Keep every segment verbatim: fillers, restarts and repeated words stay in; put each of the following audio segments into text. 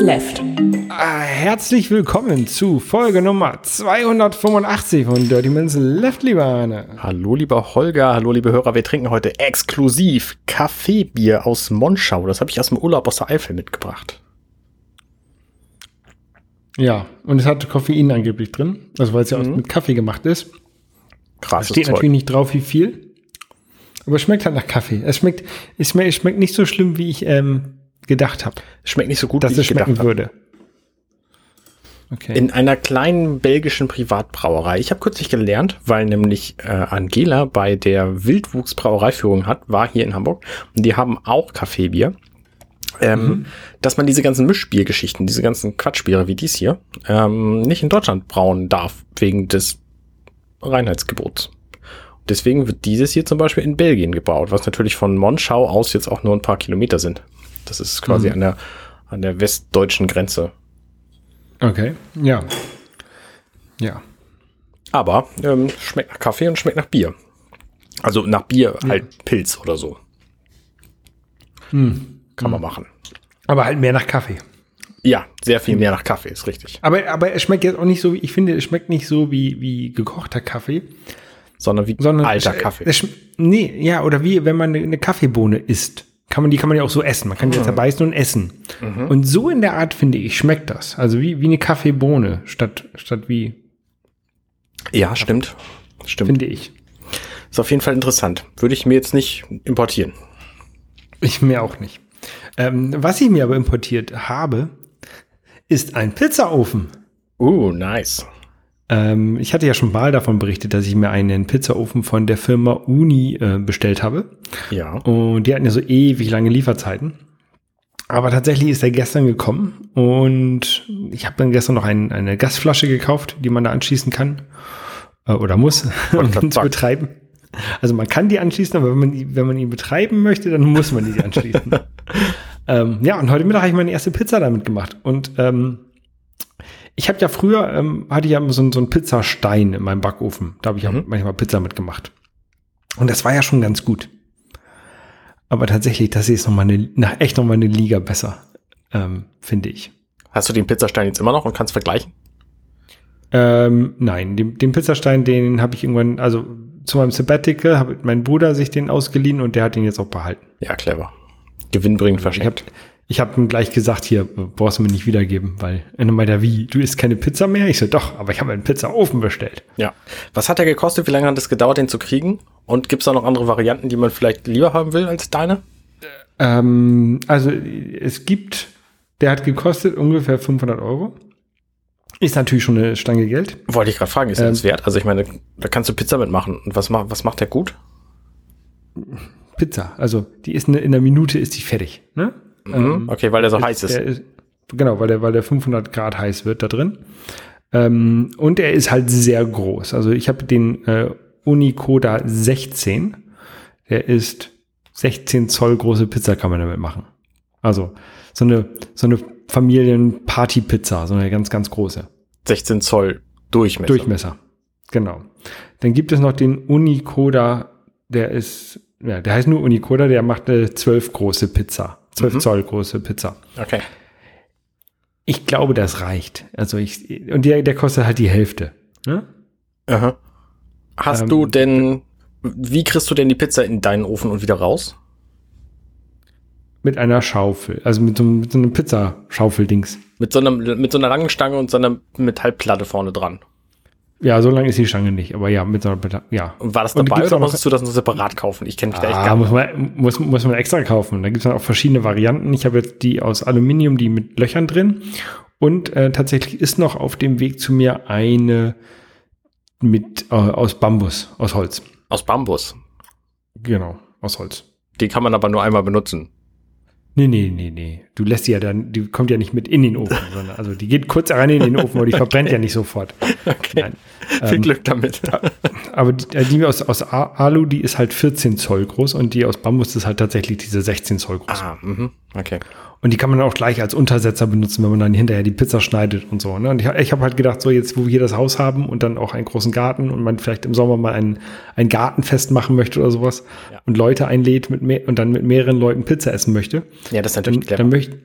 Mans Left. Ah, herzlich willkommen zu Folge Nummer zweihundertfünfundachtzig von Dirty Mans Left, lieber Arne. Hallo, lieber Holger, hallo, liebe Hörer. Wir trinken heute exklusiv Kaffeebier aus Monschau. Das habe ich aus dem Urlaub aus der Eifel mitgebracht. Ja, und es hat Koffein angeblich drin, also weil es ja mhm. auch mit Kaffee gemacht ist. Krass. Da steht Zeug. Natürlich nicht drauf, wie viel. Aber es schmeckt halt nach Kaffee. Es schmeckt, es schmeckt nicht so schlimm, wie ich ähm, gedacht habe. Es schmeckt nicht so gut, dass wie es ich schmecken gedacht würde. Okay. In einer kleinen belgischen Privatbrauerei. Ich habe kürzlich gelernt, weil nämlich äh, Angela bei der Wildwuchsbrauereiführung hat, war hier in Hamburg. Und die haben auch Kaffeebier. Ähm, mhm. Dass man diese ganzen Mischbiergeschichten, diese ganzen Quatschbiere wie dies hier, ähm, nicht in Deutschland brauen darf, wegen des Reinheitsgebots. Deswegen wird dieses hier zum Beispiel in Belgien gebaut, was natürlich von Monschau aus jetzt auch nur ein paar Kilometer sind. Das ist quasi mhm. an der, an der westdeutschen Grenze. Okay, ja. Ja. Aber ähm, schmeckt nach Kaffee und schmeckt nach Bier. Also nach Bier ja. halt Pilz oder so. Mhm. Kann man mhm. machen. Aber halt mehr nach Kaffee. Ja, sehr viel mehr nach Kaffee, ist richtig. Aber, aber es schmeckt jetzt auch nicht so, wie ich finde, es schmeckt nicht so wie, wie gekochter Kaffee. Sondern wie Sondern, alter Kaffee. Äh, nee, ja, oder wie, wenn man eine, eine Kaffeebohne isst. Kann man, die kann man ja auch so essen. Man kann die mhm. zerbeißen und essen. Mhm. Und so in der Art, finde ich, schmeckt das. Also wie, wie eine Kaffeebohne statt, statt wie. Ja, Kaffee. stimmt. Stimmt. Finde ich. Ist auf jeden Fall interessant. Würde ich mir jetzt nicht importieren. Ich mir auch nicht. Ähm, was ich mir aber importiert habe, ist ein Pizzaofen. Oh, nice. Ich hatte ja schon mal davon berichtet, dass ich mir einen Pizzaofen von der Firma Ooni äh, bestellt habe. Ja. Und die hatten ja so ewig lange Lieferzeiten. Aber tatsächlich ist der gestern gekommen. Und ich habe dann gestern noch ein, eine Gasflasche gekauft, die man da anschließen kann. Äh, oder muss, um ihn zu betreiben. Also man kann die anschließen, aber wenn man, wenn man ihn betreiben möchte, dann muss man die anschließen. ähm, ja, und heute Mittag habe ich meine erste Pizza damit gemacht. Und ähm, Ich habe ja früher, ähm, hatte ich ja so, so einen Pizzastein in meinem Backofen. Da habe ich ja mhm. manchmal Pizza mitgemacht. Und das war ja schon ganz gut. Aber tatsächlich, das ist noch mal eine, na, echt nochmal eine Liga besser, ähm, finde ich. Hast du den Pizzastein jetzt immer noch und kannst vergleichen? Ähm, nein, den, den Pizzastein, den habe ich irgendwann, also zu meinem Sabbatical, habe mein Bruder sich den ausgeliehen und der hat den jetzt auch behalten. Ja, clever. Gewinnbringend verschenkt. Ich habe ihm gleich gesagt, hier, brauchst du mir nicht wiedergeben, weil er meinte, wie, du isst keine Pizza mehr? Ich so, doch, aber ich habe einen Pizzaofen bestellt. Ja. Was hat er gekostet? Wie lange hat es gedauert, den zu kriegen? Und gibt es da noch andere Varianten, die man vielleicht lieber haben will als deine? Ähm, also es gibt, der hat gekostet ungefähr fünfhundert Euro. Ist natürlich schon eine Stange Geld. Wollte ich gerade fragen, ist ähm, das wert? Also ich meine, da kannst du Pizza mitmachen. Und was, was macht der gut? Pizza, also die ist eine, in einer Minute ist die fertig, ne? Mhm. Okay, weil der so ist, heiß ist. Der ist. Genau, weil der, weil der fünfhundert Grad heiß wird da drin. Ähm, und er ist halt sehr groß. Also ich habe den äh, Ooni Koda sechzehn. Der ist sechzehn Zoll große Pizza, kann man damit machen. Also so eine, so eine Familien-Party-Pizza, so eine ganz, ganz große. sechzehn Zoll Durchmesser. Durchmesser, genau. Dann gibt es noch den Ooni Koda, der ist, ja, der heißt nur Ooni Koda, der macht eine zwölf große Pizza. zwölf Zoll große Pizza. Okay. Ich glaube, das reicht. Also ich, und der, der kostet halt die Hälfte. Ne? Aha. Hast ähm, du denn, wie kriegst du denn die Pizza in deinen Ofen und wieder raus? Mit einer Schaufel. Also mit so, mit so einem Pizzaschaufel-Dings. Mit so einer, mit so einer langen Stange und so einer Metallplatte vorne dran. Ja, so lang ist die Stange nicht, aber ja, mit so einer Pizza, ja. Und war das dabei oder musstest du das nur separat kaufen? Ich kenne mich ah, da echt gar nicht. Muss man, muss, muss man extra kaufen. Da gibt es dann auch verschiedene Varianten. Ich habe jetzt die aus Aluminium, die mit Löchern drin. Und äh, tatsächlich ist noch auf dem Weg zu mir eine mit äh, aus Bambus, aus Holz. Aus Bambus? Genau, aus Holz. Die kann man aber nur einmal benutzen. Nee, nee, nee, nee. Du lässt die ja dann, die kommt ja nicht mit in den Ofen, sondern also die geht kurz rein in den Ofen, aber die verbrennt okay. ja nicht sofort. Okay. Nein. Viel ähm, Glück damit. Aber die, die aus, aus Alu, die ist halt vierzehn Zoll groß und die aus Bambus ist halt tatsächlich diese sechzehn Zoll groß. Ah, mh. Okay. Und die kann man auch gleich als Untersetzer benutzen, wenn man dann hinterher die Pizza schneidet und so. Ne? Und ich, ich habe halt gedacht, so jetzt, wo wir hier das Haus haben und dann auch einen großen Garten und man vielleicht im Sommer mal ein, ein Gartenfest machen möchte oder sowas ja. und Leute einlädt mit mehr, und dann mit mehreren Leuten Pizza essen möchte. Ja, das ist natürlich clever. Dann möchte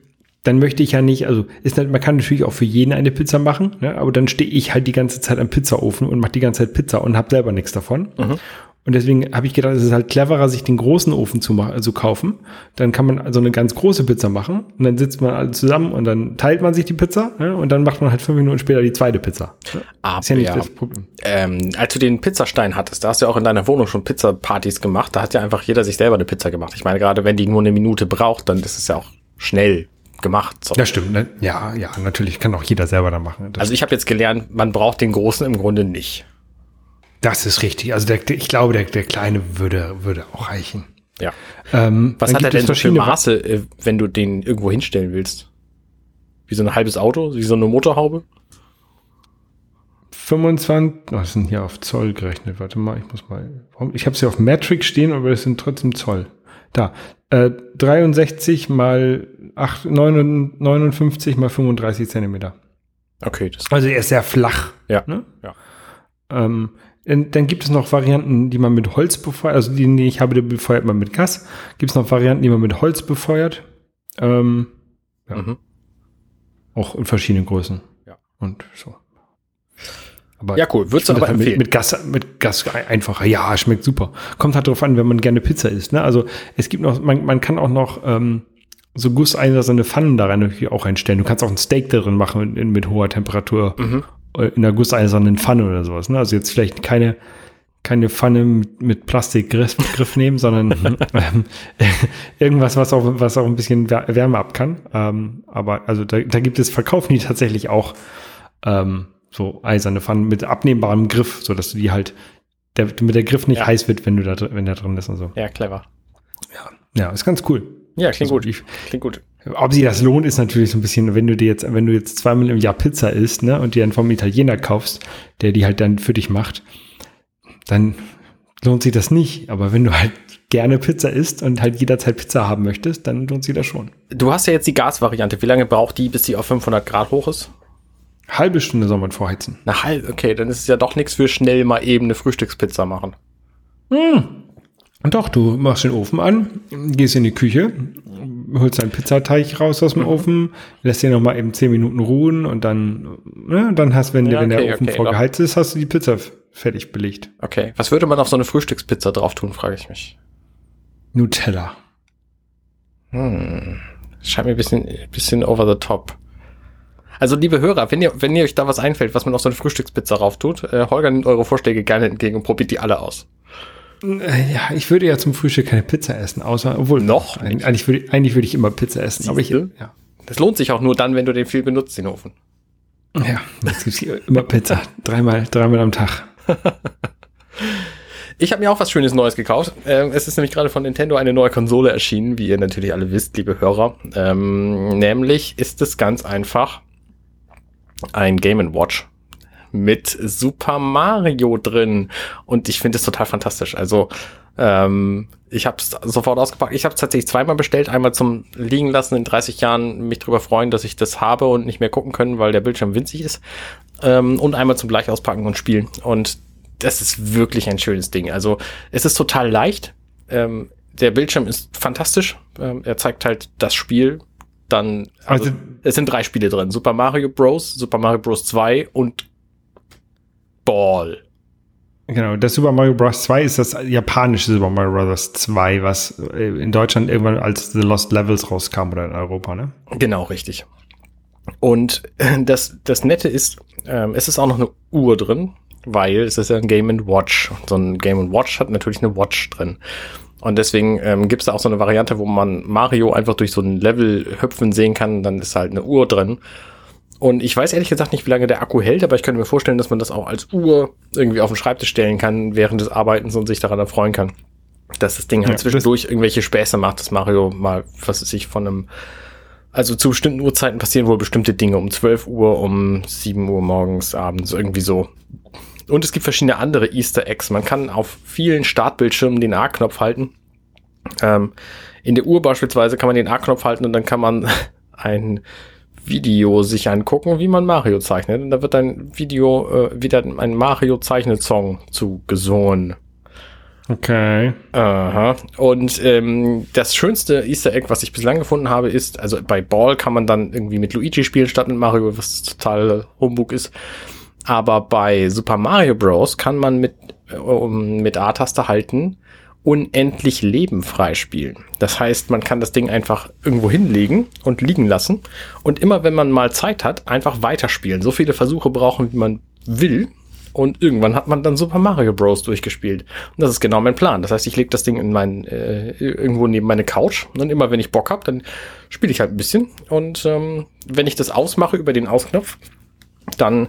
dann möchte ich ja nicht, also ist halt, man kann natürlich auch für jeden eine Pizza machen, ne, aber dann stehe ich halt die ganze Zeit am Pizzaofen und mache die ganze Zeit Pizza und habe selber nichts davon. Mhm. Und deswegen habe ich gedacht, es ist halt cleverer, sich den großen Ofen zu, ma- zu kaufen. Dann kann man also eine ganz große Pizza machen und dann sitzt man alle zusammen und dann teilt man sich die Pizza, ne, und dann macht man halt fünf Minuten später die zweite Pizza. Ne? Aber ist ja nicht ja. das Problem. Ähm, als du den Pizzastein hattest, da hast du ja auch in deiner Wohnung schon Pizzapartys gemacht. Da hat ja einfach jeder sich selber eine Pizza gemacht. Ich meine, gerade wenn die nur eine Minute braucht, dann ist es ja auch schnell gemacht. So. Das stimmt, ne? Ja, ja, natürlich kann auch jeder selber da machen. Das also ich habe jetzt gelernt, man braucht den großen im Grunde nicht. Das ist richtig. Also der, der, ich glaube, der, der Kleine würde, würde auch reichen. Ja. Ähm, Was hat er denn so für Maße, Wa- wenn du den irgendwo hinstellen willst? Wie so ein halbes Auto? Wie so eine Motorhaube? fünfundzwanzig, oh, das sind hier auf Zoll gerechnet. Warte mal, ich muss mal, warum? Ich habe es hier auf Metric stehen, aber das sind trotzdem Zoll. Da, äh, dreiundsechzig mal acht, neunundfünfzig mal fünfunddreißig Zentimeter. Okay. Das also er ist sehr flach. Ja, ne? Ja. Ähm, Dann gibt es noch Varianten, die man mit Holz befeuert, also die, die ich habe, die befeuert man mit Gas. Gibt es noch Varianten, die man mit Holz befeuert. Ähm, ja. Mhm. Auch in verschiedenen Größen. Ja. Und so. Aber ja, cool. Würdest du aber empfehlen? Mit, mit Gas, mit Gas einfacher. Ja, schmeckt super. Kommt halt drauf an, wenn man gerne Pizza isst, ne? Also es gibt noch, man, man kann auch noch ähm, so Gusseinsatz eine Pfanne da rein natürlich auch einstellen. Du kannst auch ein Steak darin machen mit, mit hoher Temperatur. Mhm. In der gusseisernen Pfanne oder sowas. Ne? Also jetzt vielleicht keine, keine Pfanne mit, mit Plastikgriff Griff nehmen, sondern ähm, irgendwas, was auch, was auch ein bisschen Wärme ab kann. Ähm, aber also da, da gibt es, verkaufen die tatsächlich auch ähm, so eiserne Pfannen mit abnehmbarem Griff, sodass du die halt, der, mit der Griff nicht ja. heiß wird, wenn du da, wenn der drin ist und so. Ja, clever. Ja, ja, ist ganz cool. Ja, klingt gut. Ich, klingt gut. Ob sie das lohnt, ist natürlich so ein bisschen, wenn du dir jetzt, wenn du jetzt zweimal im Jahr Pizza isst, ne, und die dann vom Italiener kaufst, der die halt dann für dich macht, dann lohnt sich das nicht. Aber wenn du halt gerne Pizza isst und halt jederzeit Pizza haben möchtest, dann lohnt sich das schon. Du hast ja jetzt die Gasvariante. Wie lange braucht die, bis die auf fünfhundert Grad hoch ist? Halbe Stunde soll man vorheizen. Na halb, okay, dann ist es ja doch nichts für schnell mal eben eine Frühstückspizza machen. Hm. Doch, du machst den Ofen an, gehst in die Küche, holst deinen Pizzateig raus aus dem Ofen, lässt den nochmal eben zehn Minuten ruhen und dann, ne, dann hast, wenn, ja, okay, wenn der Ofen okay, vorgeheizt ist, hast du die Pizza fertig belegt. Okay, was würde man auf so eine Frühstückspizza drauf tun, frage ich mich. Nutella. Hm, scheint mir ein bisschen, ein bisschen over the top. Also, liebe Hörer, wenn ihr, wenn ihr euch da was einfällt, was man auf so eine Frühstückspizza drauf tut, äh, Holger nimmt eure Vorschläge gerne entgegen und probiert die alle aus. Ja, ich würde ja zum Frühstück keine Pizza essen, außer, obwohl. Noch? Eigentlich würde, eigentlich würde ich immer Pizza essen. Siehste? Aber ich, ja. Das lohnt sich auch nur dann, wenn du den viel benutzt, den Ofen. Ja, jetzt gibt's hier immer Pizza. Dreimal, dreimal am Tag. Ich habe mir auch was Schönes Neues gekauft. Es ist nämlich gerade von Nintendo eine neue Konsole erschienen, wie ihr natürlich alle wisst, liebe Hörer. Ähm, nämlich ist es ganz einfach ein Game and Watch mit Super Mario drin und ich finde es total fantastisch. Also ähm, ich habe es sofort ausgepackt. Ich habe es tatsächlich zweimal bestellt. Einmal zum liegen lassen in dreißig Jahren mich drüber freuen, dass ich das habe und nicht mehr gucken können, weil der Bildschirm winzig ist. Ähm, und einmal zum gleich auspacken und spielen. Und das ist wirklich ein schönes Ding. Also es ist total leicht. Ähm, der Bildschirm ist fantastisch. Ähm, er zeigt halt das Spiel. Dann also, also es sind drei Spiele drin: Super Mario Bros., Super Mario Bros. zwei und Ball. Genau, das Super Mario Bros. zwei ist das japanische Super Mario Bros. zwei, was in Deutschland irgendwann als The Lost Levels rauskam oder in Europa, ne? Genau, richtig. Und das, das Nette ist, ähm, es ist auch noch eine Uhr drin, weil es ist ja ein Game and Watch. So ein Game and Watch hat natürlich eine Watch drin. Und deswegen ähm, gibt es da auch so eine Variante, wo man Mario einfach durch so ein Level hüpfen sehen kann, dann ist halt eine Uhr drin. Und ich weiß ehrlich gesagt nicht, wie lange der Akku hält, aber ich könnte mir vorstellen, dass man das auch als Uhr irgendwie auf den Schreibtisch stellen kann während des Arbeitens und sich daran erfreuen kann. Dass das Ding halt ja, zwischendurch irgendwelche Späße macht, dass Mario mal, was weiß ich, von einem, also zu bestimmten Uhrzeiten passieren wohl bestimmte Dinge, um zwölf Uhr, um sieben Uhr morgens, abends, irgendwie so. Und es gibt verschiedene andere Easter Eggs. Man kann auf vielen Startbildschirmen den A-Knopf halten. Ähm, in der Uhr beispielsweise kann man den A-Knopf halten und dann kann man einen Video sich angucken, wie man Mario zeichnet. Und da wird ein Video, äh, wieder ein Mario-Zeichnet-Song zu gesungen. Okay. Aha. Und ähm, das schönste Easter Egg, was ich bislang gefunden habe, ist, also bei Ball kann man dann irgendwie mit Luigi spielen statt mit Mario, was total Humbug ist. Aber bei Super Mario Bros. Kann man mit, äh, mit A-Taste halten unendlich Leben freispielen. Das heißt, man kann das Ding einfach irgendwo hinlegen und liegen lassen und immer, wenn man mal Zeit hat, einfach weiterspielen. So viele Versuche brauchen, wie man will. Und irgendwann hat man dann Super Mario Bros. Durchgespielt. Und das ist genau mein Plan. Das heißt, ich lege das Ding in mein, äh, irgendwo neben meine Couch. Und dann immer, wenn ich Bock habe, dann spiele ich halt ein bisschen. Und ähm, wenn ich das ausmache über den Ausknopf, dann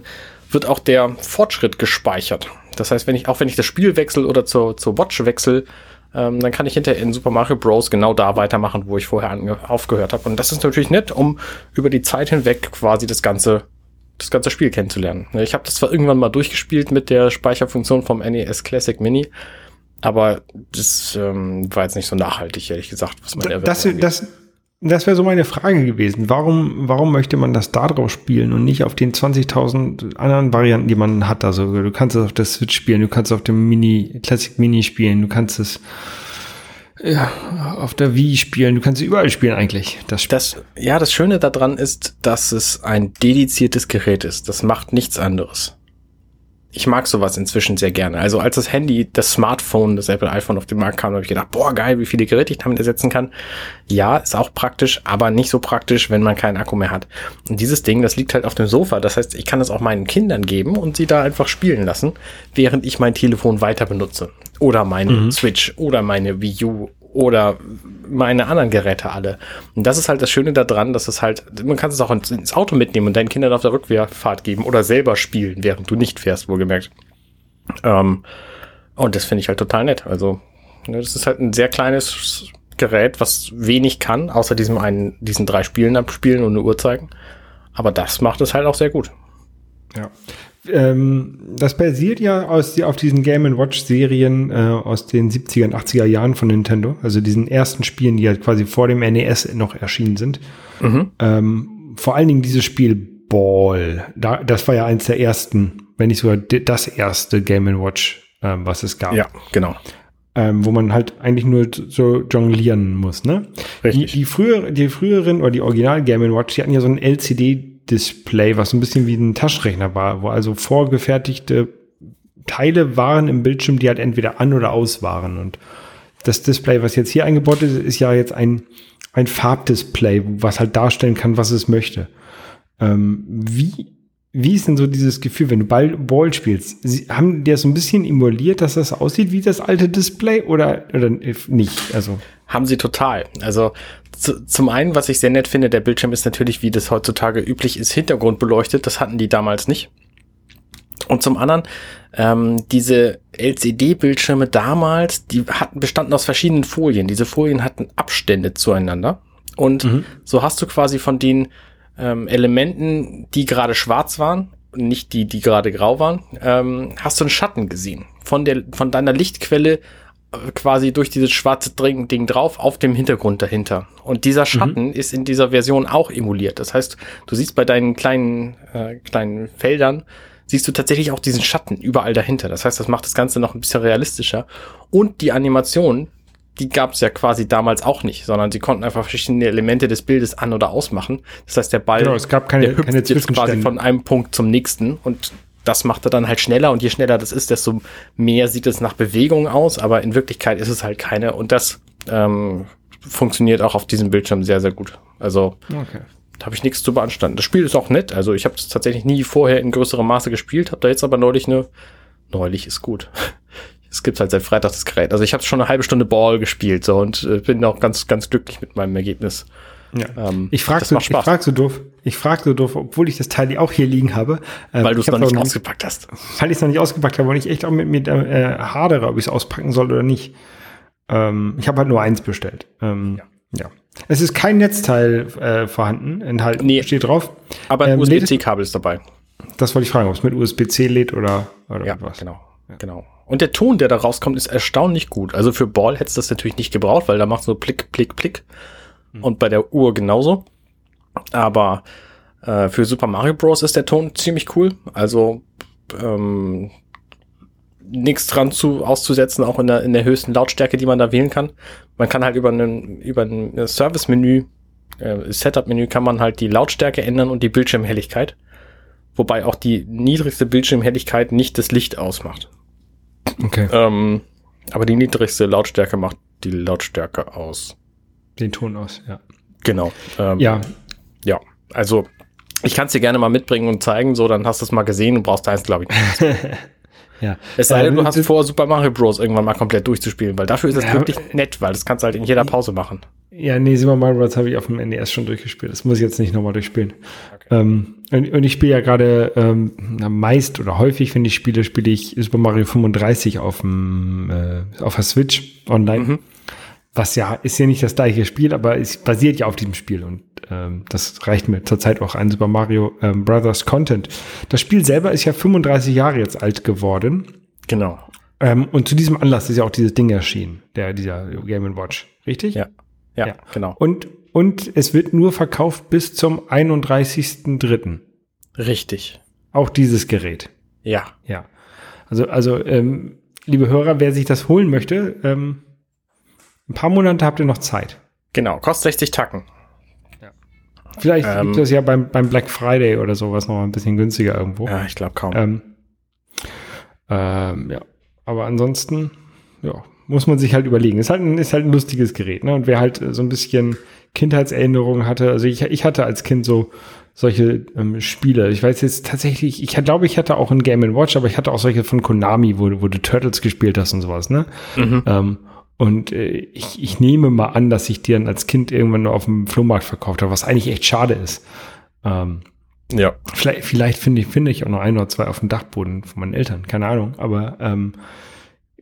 wird auch der Fortschritt gespeichert. Das heißt, wenn ich auch wenn ich das Spiel wechsle oder zur, zur Watch wechsle, ähm, dann kann ich hinterher in Super Mario Bros. Genau da weitermachen, wo ich vorher ange- aufgehört habe. Und das ist natürlich nett, um über die Zeit hinweg quasi das Ganze das ganze Spiel kennenzulernen. Ich habe das zwar irgendwann mal durchgespielt mit der Speicherfunktion vom N E S Classic Mini, aber das ähm, war jetzt nicht so nachhaltig, ehrlich gesagt, was man erwähnt. Das, das, das wäre so meine Frage gewesen. Warum, warum möchte man das da drauf spielen und nicht auf den zwanzigtausend anderen Varianten, die man hat? Also du kannst es auf der Switch spielen, du kannst es auf dem Mini Classic Mini spielen, du kannst es ja, auf der Wii spielen. Du kannst sie überall spielen eigentlich. Das, Spiel. das Ja, das Schöne daran ist, dass es ein dediziertes Gerät ist. Das macht nichts anderes. Ich mag sowas inzwischen sehr gerne. Also als das Handy, das Smartphone, das Apple iPhone auf den Markt kam, habe ich gedacht, boah, geil, wie viele Geräte ich damit ersetzen kann. Ja, ist auch praktisch, aber nicht so praktisch, wenn man keinen Akku mehr hat. Und dieses Ding, das liegt halt auf dem Sofa. Das heißt, ich kann es auch meinen Kindern geben und sie da einfach spielen lassen, während ich mein Telefon weiter benutze. Oder meine mhm. Switch oder meine Wii U oder meine anderen Geräte alle. Und das ist halt das Schöne daran, dass es halt, man kann es auch ins Auto mitnehmen und deinen Kindern auf der Rückfahrt geben oder selber spielen, während du nicht fährst, wohlgemerkt. Ähm, und das finde ich halt total nett. Also, das ist halt ein sehr kleines Gerät, was wenig kann, außer diesem einen, diesen drei Spielen abspielen und eine Uhr zeigen. Aber das macht es halt auch sehr gut. Ja. Das basiert ja aus, auf diesen Game-and-Watch-Serien äh, aus den siebziger und achtziger Jahren von Nintendo. Also diesen ersten Spielen, die halt quasi vor dem N E S noch erschienen sind. Mhm. Ähm, vor allen Dingen dieses Spiel Ball. Da, das war ja eins der ersten, wenn nicht sogar das erste Game-and-Watch, ähm, was es gab. Ja, genau. Ähm, wo man halt eigentlich nur so jonglieren muss, ne? Richtig. Die, die, früher, die früheren oder die original Game-and-Watch, die hatten ja so ein L C D Display, was ein bisschen wie ein Taschenrechner war, wo also vorgefertigte Teile waren im Bildschirm, die halt entweder an oder aus waren. Und das Display, was jetzt hier eingebaut ist, ist ja jetzt ein, ein Farbdisplay, was halt darstellen kann, was es möchte. Ähm, wie, wie ist denn so dieses Gefühl, wenn du Ball, Ball spielst? Sie, haben die das so ein bisschen emuliert, dass das aussieht wie das alte Display oder, oder nicht? Also haben sie total. Also zum einen, was ich sehr nett finde, der Bildschirm ist natürlich, wie das heutzutage üblich ist, Hintergrund beleuchtet. Das hatten die damals nicht. Und zum anderen, ähm, diese L C D-Bildschirme damals, die hatten bestanden aus verschiedenen Folien. Diese Folien hatten Abstände zueinander. Und mhm. so hast du quasi von den ähm, Elementen, die gerade schwarz waren, nicht die, die gerade grau waren, ähm, hast du einen Schatten gesehen. Von der, von deiner Lichtquelle quasi durch dieses schwarze Ding drauf auf dem Hintergrund dahinter. Und dieser Schatten mhm. ist in dieser Version auch emuliert. Das heißt, du siehst bei deinen kleinen äh, kleinen Feldern, siehst du tatsächlich auch diesen Schatten überall dahinter. Das heißt, das macht das Ganze noch ein bisschen realistischer. Und die Animation, die gab es ja quasi damals auch nicht, sondern sie konnten einfach verschiedene Elemente des Bildes an- oder ausmachen. Das heißt, der Ball, genau, es gab keine, der hüpft keine jetzt quasi von einem Punkt zum nächsten und das macht er dann halt schneller und je schneller das ist, desto mehr sieht es nach Bewegung aus, aber in Wirklichkeit ist es halt keine und das ähm, funktioniert auch auf diesem Bildschirm sehr, sehr gut. Also okay. Da habe ich nichts zu beanstanden. Das Spiel ist auch nett, also ich habe es tatsächlich nie vorher in größerem Maße gespielt, habe da jetzt aber neulich eine, neulich ist gut, es gibt halt seit Freitag das Gerät, also ich habe schon eine halbe Stunde Ball gespielt so und äh, bin auch ganz, ganz glücklich mit meinem Ergebnis. Ja. Ähm, ich frage so, frag so doof, ich frage so doof, obwohl ich das Teil auch hier liegen habe. Ähm, weil du es noch nicht ausgepackt hast. Weil ich es noch nicht ausgepackt habe und ich echt auch mit mir äh, hadere, ob ich es auspacken soll oder nicht. Ähm, ich habe halt nur eins bestellt. Ähm, ja. ja. Es ist kein Netzteil äh, vorhanden, enthalten, nee, steht drauf. Aber ein ähm, U S B C-Kabel ist dabei. Das wollte ich fragen, ob es mit U S B C lädt oder, oder ja, was. Genau, ja, genau. Und der Ton, der da rauskommt, ist erstaunlich gut. Also für Ball hättest du das natürlich nicht gebraucht, weil da macht so Plick, Plick, Plick. Und bei der Uhr genauso. Aber äh, für Super Mario Bros. Ist der Ton ziemlich cool. Also ähm, nichts dran zu auszusetzen, auch in der, in der höchsten Lautstärke, die man da wählen kann. Man kann halt über einen, über ein Service-Menü, äh, Setup-Menü kann man halt die Lautstärke ändern und die Bildschirmhelligkeit. Wobei auch die niedrigste Bildschirmhelligkeit nicht das Licht ausmacht. Okay. Ähm, aber die niedrigste Lautstärke macht die Lautstärke aus. Den Ton aus, ja. Genau. Ähm, ja. Ja, also ich kann es dir gerne mal mitbringen und zeigen, so, dann hast du es mal gesehen und brauchst eins, glaube ich, nicht. Ja. Es sei denn, du hast vor, Super Mario Bros. Irgendwann mal komplett durchzuspielen, weil dafür ist es ja wirklich nett, weil das kannst du halt in jeder Pause machen. Ja, nee, Super Mario Bros. Habe ich auf dem N D S schon durchgespielt. Das muss ich jetzt nicht nochmal durchspielen. Okay. Ähm, und, und ich spiele ja gerade ähm, meist oder häufig, wenn ich spiele, spiele ich Super Mario fünfunddreißig auf dem äh, auf der Switch online. Mhm. Was ja, ist ja nicht das gleiche Spiel, aber es basiert ja auf diesem Spiel und ähm, das reicht mir zurzeit auch an Super Mario ähm, Brothers Content. Das Spiel selber ist ja fünfunddreißig Jahre jetzt alt geworden. Genau. Ähm, und zu diesem Anlass ist ja auch dieses Ding erschienen, der, dieser Game and Watch, richtig? Ja, ja, ja. Genau. Und, und es wird nur verkauft bis zum einunddreißigsten dritten Richtig. Auch dieses Gerät. Ja. Ja. Also, also ähm, liebe Hörer, wer sich das holen möchte, ähm, ein paar Monate habt ihr noch Zeit. Genau, kostet sechzig Tacken. Ja. Vielleicht ähm, gibt es ja beim, beim Black Friday oder sowas noch mal ein bisschen günstiger irgendwo. Ja, ich glaube kaum. Ähm, ähm, ja, aber ansonsten ja, muss man sich halt überlegen. Ist halt ein, ist halt ein lustiges Gerät, ne? Und wer halt so ein bisschen Kindheitserinnerungen hatte, also ich, ich hatte als Kind so solche ähm, Spiele. Ich weiß jetzt tatsächlich, ich glaube, ich hatte auch ein Game and Watch, aber ich hatte auch solche von Konami, wo, wo du Turtles gespielt hast und sowas, ne? Mhm. Ähm, Und äh, ich, ich nehme mal an, dass ich die dann als Kind irgendwann nur auf dem Flohmarkt verkauft habe, was eigentlich echt schade ist. Ähm, ja. Vielleicht, vielleicht finde ich, finde ich auch noch ein oder zwei auf dem Dachboden von meinen Eltern, keine Ahnung. Aber ähm,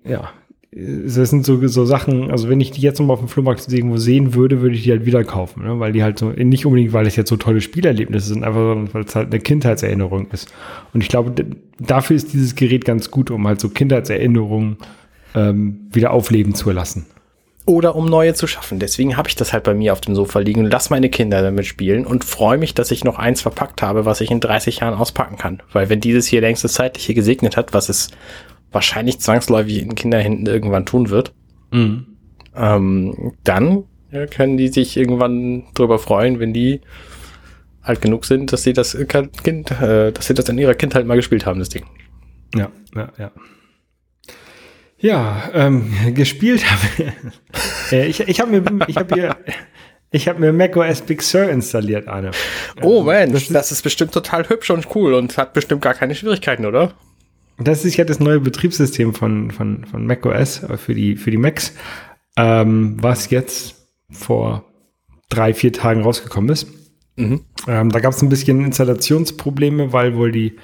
ja, das sind so, so Sachen, also wenn ich die jetzt nochmal auf dem Flohmarkt irgendwo sehen würde, würde ich die halt wieder kaufen, ne? Weil die halt so, nicht unbedingt, weil es jetzt so tolle Spielerlebnisse sind, einfach sondern weil es halt eine Kindheitserinnerung ist. Und ich glaube, d- dafür ist dieses Gerät ganz gut, um halt so Kindheitserinnerungen wieder aufleben zu lassen. Oder um neue zu schaffen. Deswegen habe ich das halt bei mir auf dem Sofa liegen und lasse meine Kinder damit spielen und freue mich, dass ich noch eins verpackt habe, was ich in dreißig Jahren auspacken kann. Weil wenn dieses hier längst das Zeitliche gesegnet hat, was es wahrscheinlich zwangsläufig in Kinderhänden irgendwann tun wird, mhm. ähm, dann ja, können die sich irgendwann drüber freuen, wenn die alt genug sind, dass sie das Kind, äh, dass sie das in ihrer Kindheit mal gespielt haben, das Ding. Ja, ja, ja. Ja, ähm, gespielt habe äh, ich. Ich habe mir, ich habe hier, ich habe mir macOS Big Sur installiert, Arne. Oh man, das, das ist bestimmt total hübsch und cool und hat bestimmt gar keine Schwierigkeiten, oder? Das ist ja das neue Betriebssystem von von von macOS für die für die Macs, ähm, was jetzt vor drei vier Tagen rausgekommen ist. Mhm. Ähm, da gab es ein bisschen Installationsprobleme, weil wohl die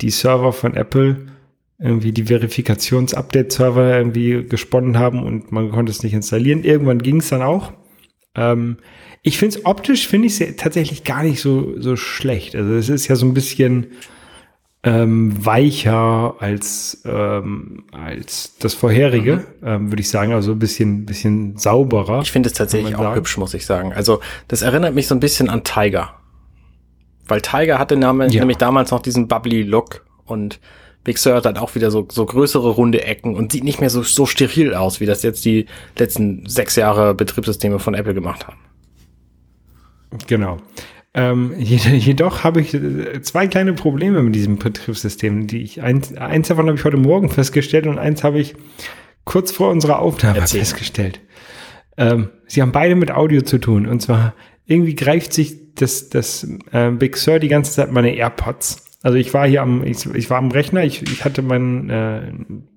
die Server von Apple irgendwie die Verifikations-Update-Server irgendwie gesponnen haben und man konnte es nicht installieren. Irgendwann ging es dann auch. Ähm, ich finde es optisch, finde ich es tatsächlich gar nicht so, so schlecht. Also es ist ja so ein bisschen ähm, weicher als, ähm, als das vorherige, mhm. ähm, würde ich sagen. Also ein bisschen, bisschen sauberer. Ich finde es tatsächlich auch sagen. hübsch, muss ich sagen. Also das erinnert mich so ein bisschen an Tiger. Weil Tiger hatte nämlich, ja. nämlich damals noch diesen Bubbly-Look und Big Sur hat dann auch wieder so, so größere runde Ecken und sieht nicht mehr so, so steril aus, wie das jetzt die letzten sechs Jahre Betriebssysteme von Apple gemacht haben. Genau. Ähm, jedoch habe ich zwei kleine Probleme mit diesem Betriebssystem, die ich eins, eins davon habe ich heute Morgen festgestellt und eins habe ich kurz vor unserer Aufnahme Erzähl. festgestellt. Ähm, sie haben beide mit Audio zu tun und zwar irgendwie greift sich das, das äh, Big Sur die ganze Zeit meine AirPods. Also ich war hier am, ich, ich war am Rechner, ich, ich hatte meinen äh,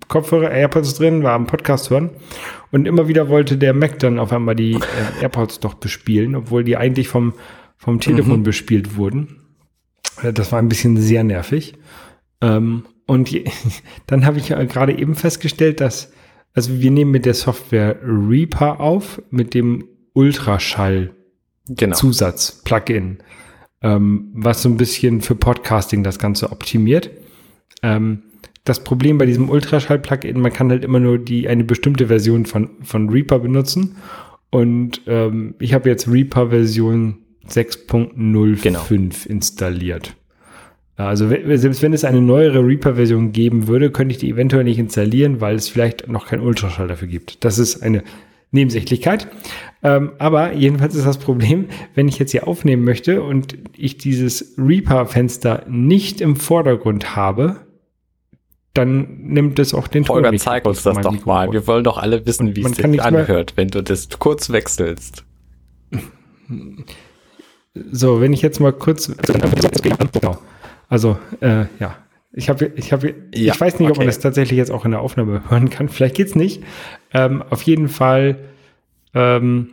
Kopfhörer, AirPods drin, war am Podcast hören und immer wieder wollte der Mac dann auf einmal die äh, AirPods doch bespielen, obwohl die eigentlich vom, vom Telefon mhm. bespielt wurden. Das war ein bisschen sehr nervig. Ähm, und je, dann habe ich gerade eben festgestellt, dass, also wir nehmen mit der Software Reaper auf, mit dem Ultraschall-Zusatz-Plugin. Genau. Ähm, was so ein bisschen für Podcasting das Ganze optimiert. Ähm, das Problem bei diesem Ultraschall-Plugin, man kann halt immer nur die eine bestimmte Version von, von Reaper benutzen. Und ähm, ich habe jetzt Reaper Version sechs Punkt null fünf genau. installiert. Also selbst wenn es eine neuere Reaper-Version geben würde, könnte ich die eventuell nicht installieren, weil es vielleicht noch keinen Ultraschall dafür gibt. Das ist eine Nebensächlichkeit. Ähm, aber jedenfalls ist das Problem, wenn ich jetzt hier aufnehmen möchte und ich dieses Reaper-Fenster nicht im Vordergrund habe, dann nimmt es auch den Ton nicht. Zeig uns das doch Mikrofon. Mal. Wir wollen doch alle wissen, wie es sich anhört, wenn du das kurz wechselst. So, wenn ich jetzt mal kurz... Genau. Also, äh, ja. Ich habe, ich habe, ja, ich weiß nicht, okay. Ob man das tatsächlich jetzt auch in der Aufnahme hören kann. Vielleicht geht's nicht. Ähm, auf jeden Fall, ähm,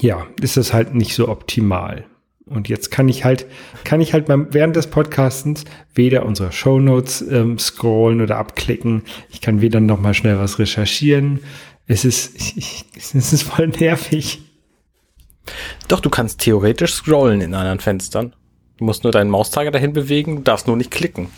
ja, ist das halt nicht so optimal. Und jetzt kann ich halt, kann ich halt beim, während des Podcastens weder unsere Shownotes ähm, scrollen oder abklicken. Ich kann weder nochmal schnell was recherchieren. Es ist, ich, ich, es ist voll nervig. Doch, du kannst theoretisch scrollen in anderen Fenstern. Du musst nur deinen Mauszeiger dahin bewegen, du darfst nur nicht klicken.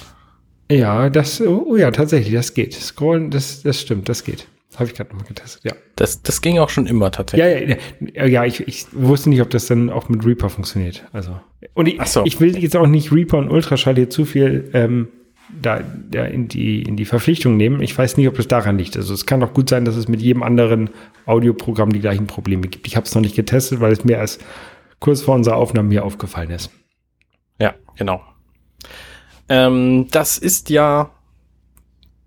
Ja, das, oh ja, tatsächlich, das geht. Scrollen, das, das stimmt, das geht. Das habe ich gerade nochmal getestet, ja. Das, das ging auch schon immer tatsächlich. Ja, ja, ja ich, ich wusste nicht, ob das dann auch mit Reaper funktioniert. Also. Und ich, so. Ich will jetzt auch nicht Reaper und Ultraschall hier zu viel ähm, da, da in, die, in die Verpflichtung nehmen. Ich weiß nicht, ob das daran liegt. Also es kann doch gut sein, dass es mit jedem anderen Audioprogramm die gleichen Probleme gibt. Ich habe es noch nicht getestet, weil es mir erst kurz vor unserer Aufnahme hier aufgefallen ist. Ja, genau. Ähm, das ist ja,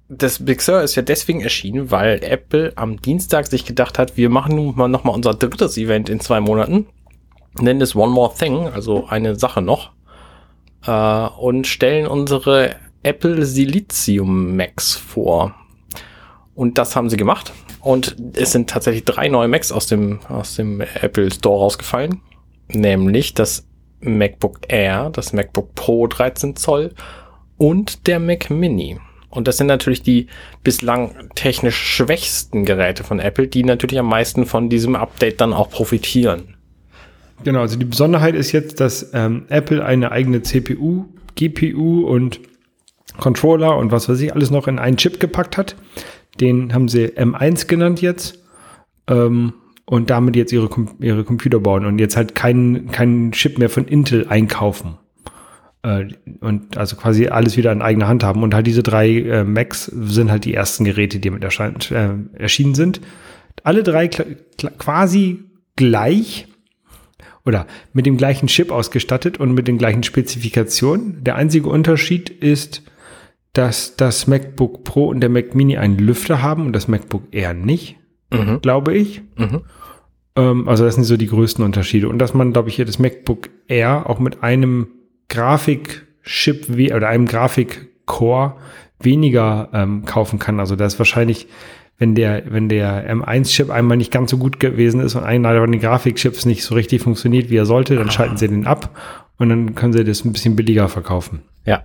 das Big Sur ist ja deswegen erschienen, weil Apple am Dienstag sich gedacht hat, wir machen nun mal nochmal unser drittes Event in zwei Monaten, nennen es One More Thing, also eine Sache noch, äh, und stellen unsere Apple Silizium Macs vor. Und das haben sie gemacht. Und es sind tatsächlich drei neue Macs aus dem, aus dem Apple Store rausgefallen, nämlich das MacBook Air, das MacBook Pro dreizehn Zoll und der Mac Mini. Und das sind natürlich die bislang technisch schwächsten Geräte von Apple, die natürlich am meisten von diesem Update dann auch profitieren. Genau, also die Besonderheit ist jetzt, dass ähm, Apple eine eigene C P U, G P U und Controller und was weiß ich alles noch in einen Chip gepackt hat. Den haben sie M eins genannt jetzt. Ähm, Und damit jetzt ihre, ihre Computer bauen und jetzt halt keinen keinen Chip mehr von Intel einkaufen. Äh, und also quasi alles wieder in eigener Hand haben. Und halt diese drei äh, Macs sind halt die ersten Geräte, die damit erscheint, äh, erschienen sind. Alle drei kla- kla- quasi gleich oder mit dem gleichen Chip ausgestattet und mit den gleichen Spezifikationen. Der einzige Unterschied ist, dass das MacBook Pro und der Mac Mini einen Lüfter haben und das MacBook Air nicht. Mhm. Glaube ich. Mhm. Ähm, also das sind so die größten Unterschiede. Und dass man, glaube ich, hier das MacBook Air auch mit einem Grafikchip we- oder einem Grafikcore weniger ähm, kaufen kann. Also das ist wahrscheinlich, wenn der, wenn der M eins Chip einmal nicht ganz so gut gewesen ist und einer von den Grafikchips nicht so richtig funktioniert, wie er sollte, dann schalten sie den ab und dann können sie das ein bisschen billiger verkaufen. Ja.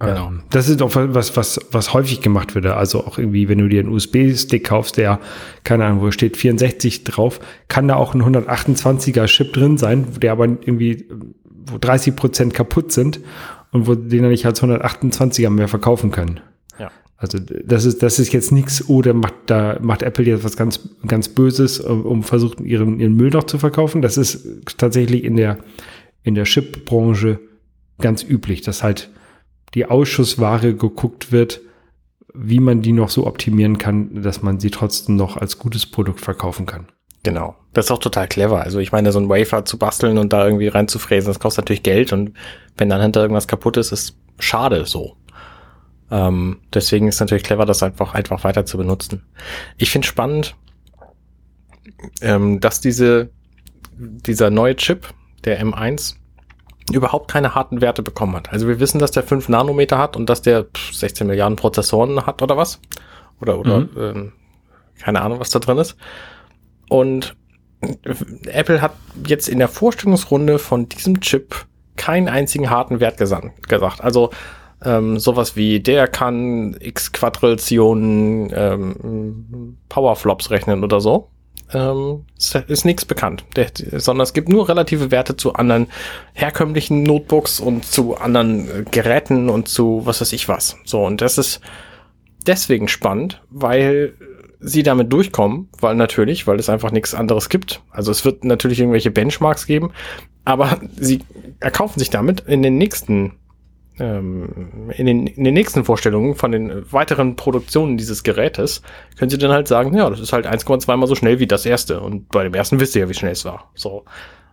Genau. Das ist auch was, was, was häufig gemacht wird. Also auch irgendwie, wenn du dir einen U S B-Stick kaufst, der, keine Ahnung, wo steht vierundsechzig drauf, kann da auch ein hundertachtundzwanziger Chip drin sein, der aber irgendwie, wo dreißig Prozent kaputt sind und wo den dann nicht als hundertachtundzwanziger mehr verkaufen können. Ja. Also das ist, das ist jetzt nichts, oder macht, da macht Apple jetzt was ganz, ganz Böses, um versucht, ihren, ihren Müll noch zu verkaufen. Das ist tatsächlich in der, in der Chip-Branche ganz üblich, dass halt die Ausschussware geguckt wird, wie man die noch so optimieren kann, dass man sie trotzdem noch als gutes Produkt verkaufen kann. Genau. Das ist auch total clever. Also ich meine, so ein Wafer zu basteln und da irgendwie reinzufräsen, das kostet natürlich Geld. Und wenn dann hinter irgendwas kaputt ist, ist schade so. Ähm, deswegen ist natürlich clever, das einfach, einfach weiter zu benutzen. Ich finde spannend, ähm, dass diese, dieser neue Chip, der M eins, überhaupt keine harten Werte bekommen hat. Also wir wissen, dass der fünf Nanometer hat und dass der sechzehn Milliarden Prozessoren hat oder was. Oder, oder, mhm. ähm, keine Ahnung, was da drin ist. Und Apple hat jetzt in der Vorstellungsrunde von diesem Chip keinen einzigen harten Wert gesan- gesagt. Also ähm, sowas wie, der kann x Quadrillionen ähm, Powerflops rechnen oder so. Ähm, ist nichts bekannt, der, sondern es gibt nur relative Werte zu anderen herkömmlichen Notebooks und zu anderen äh, Geräten und zu was weiß ich was. So, und das ist deswegen spannend, weil sie damit durchkommen, weil natürlich, weil es einfach nichts anderes gibt. Also es wird natürlich irgendwelche Benchmarks geben, aber sie erkaufen sich damit in den nächsten ähm, in, den, in den nächsten Vorstellungen von den weiteren Produktionen dieses Gerätes können sie dann halt sagen, ja, das ist halt eins Komma zwei mal so schnell wie das erste. Und bei dem ersten wisst ihr ja, wie schnell es war. So.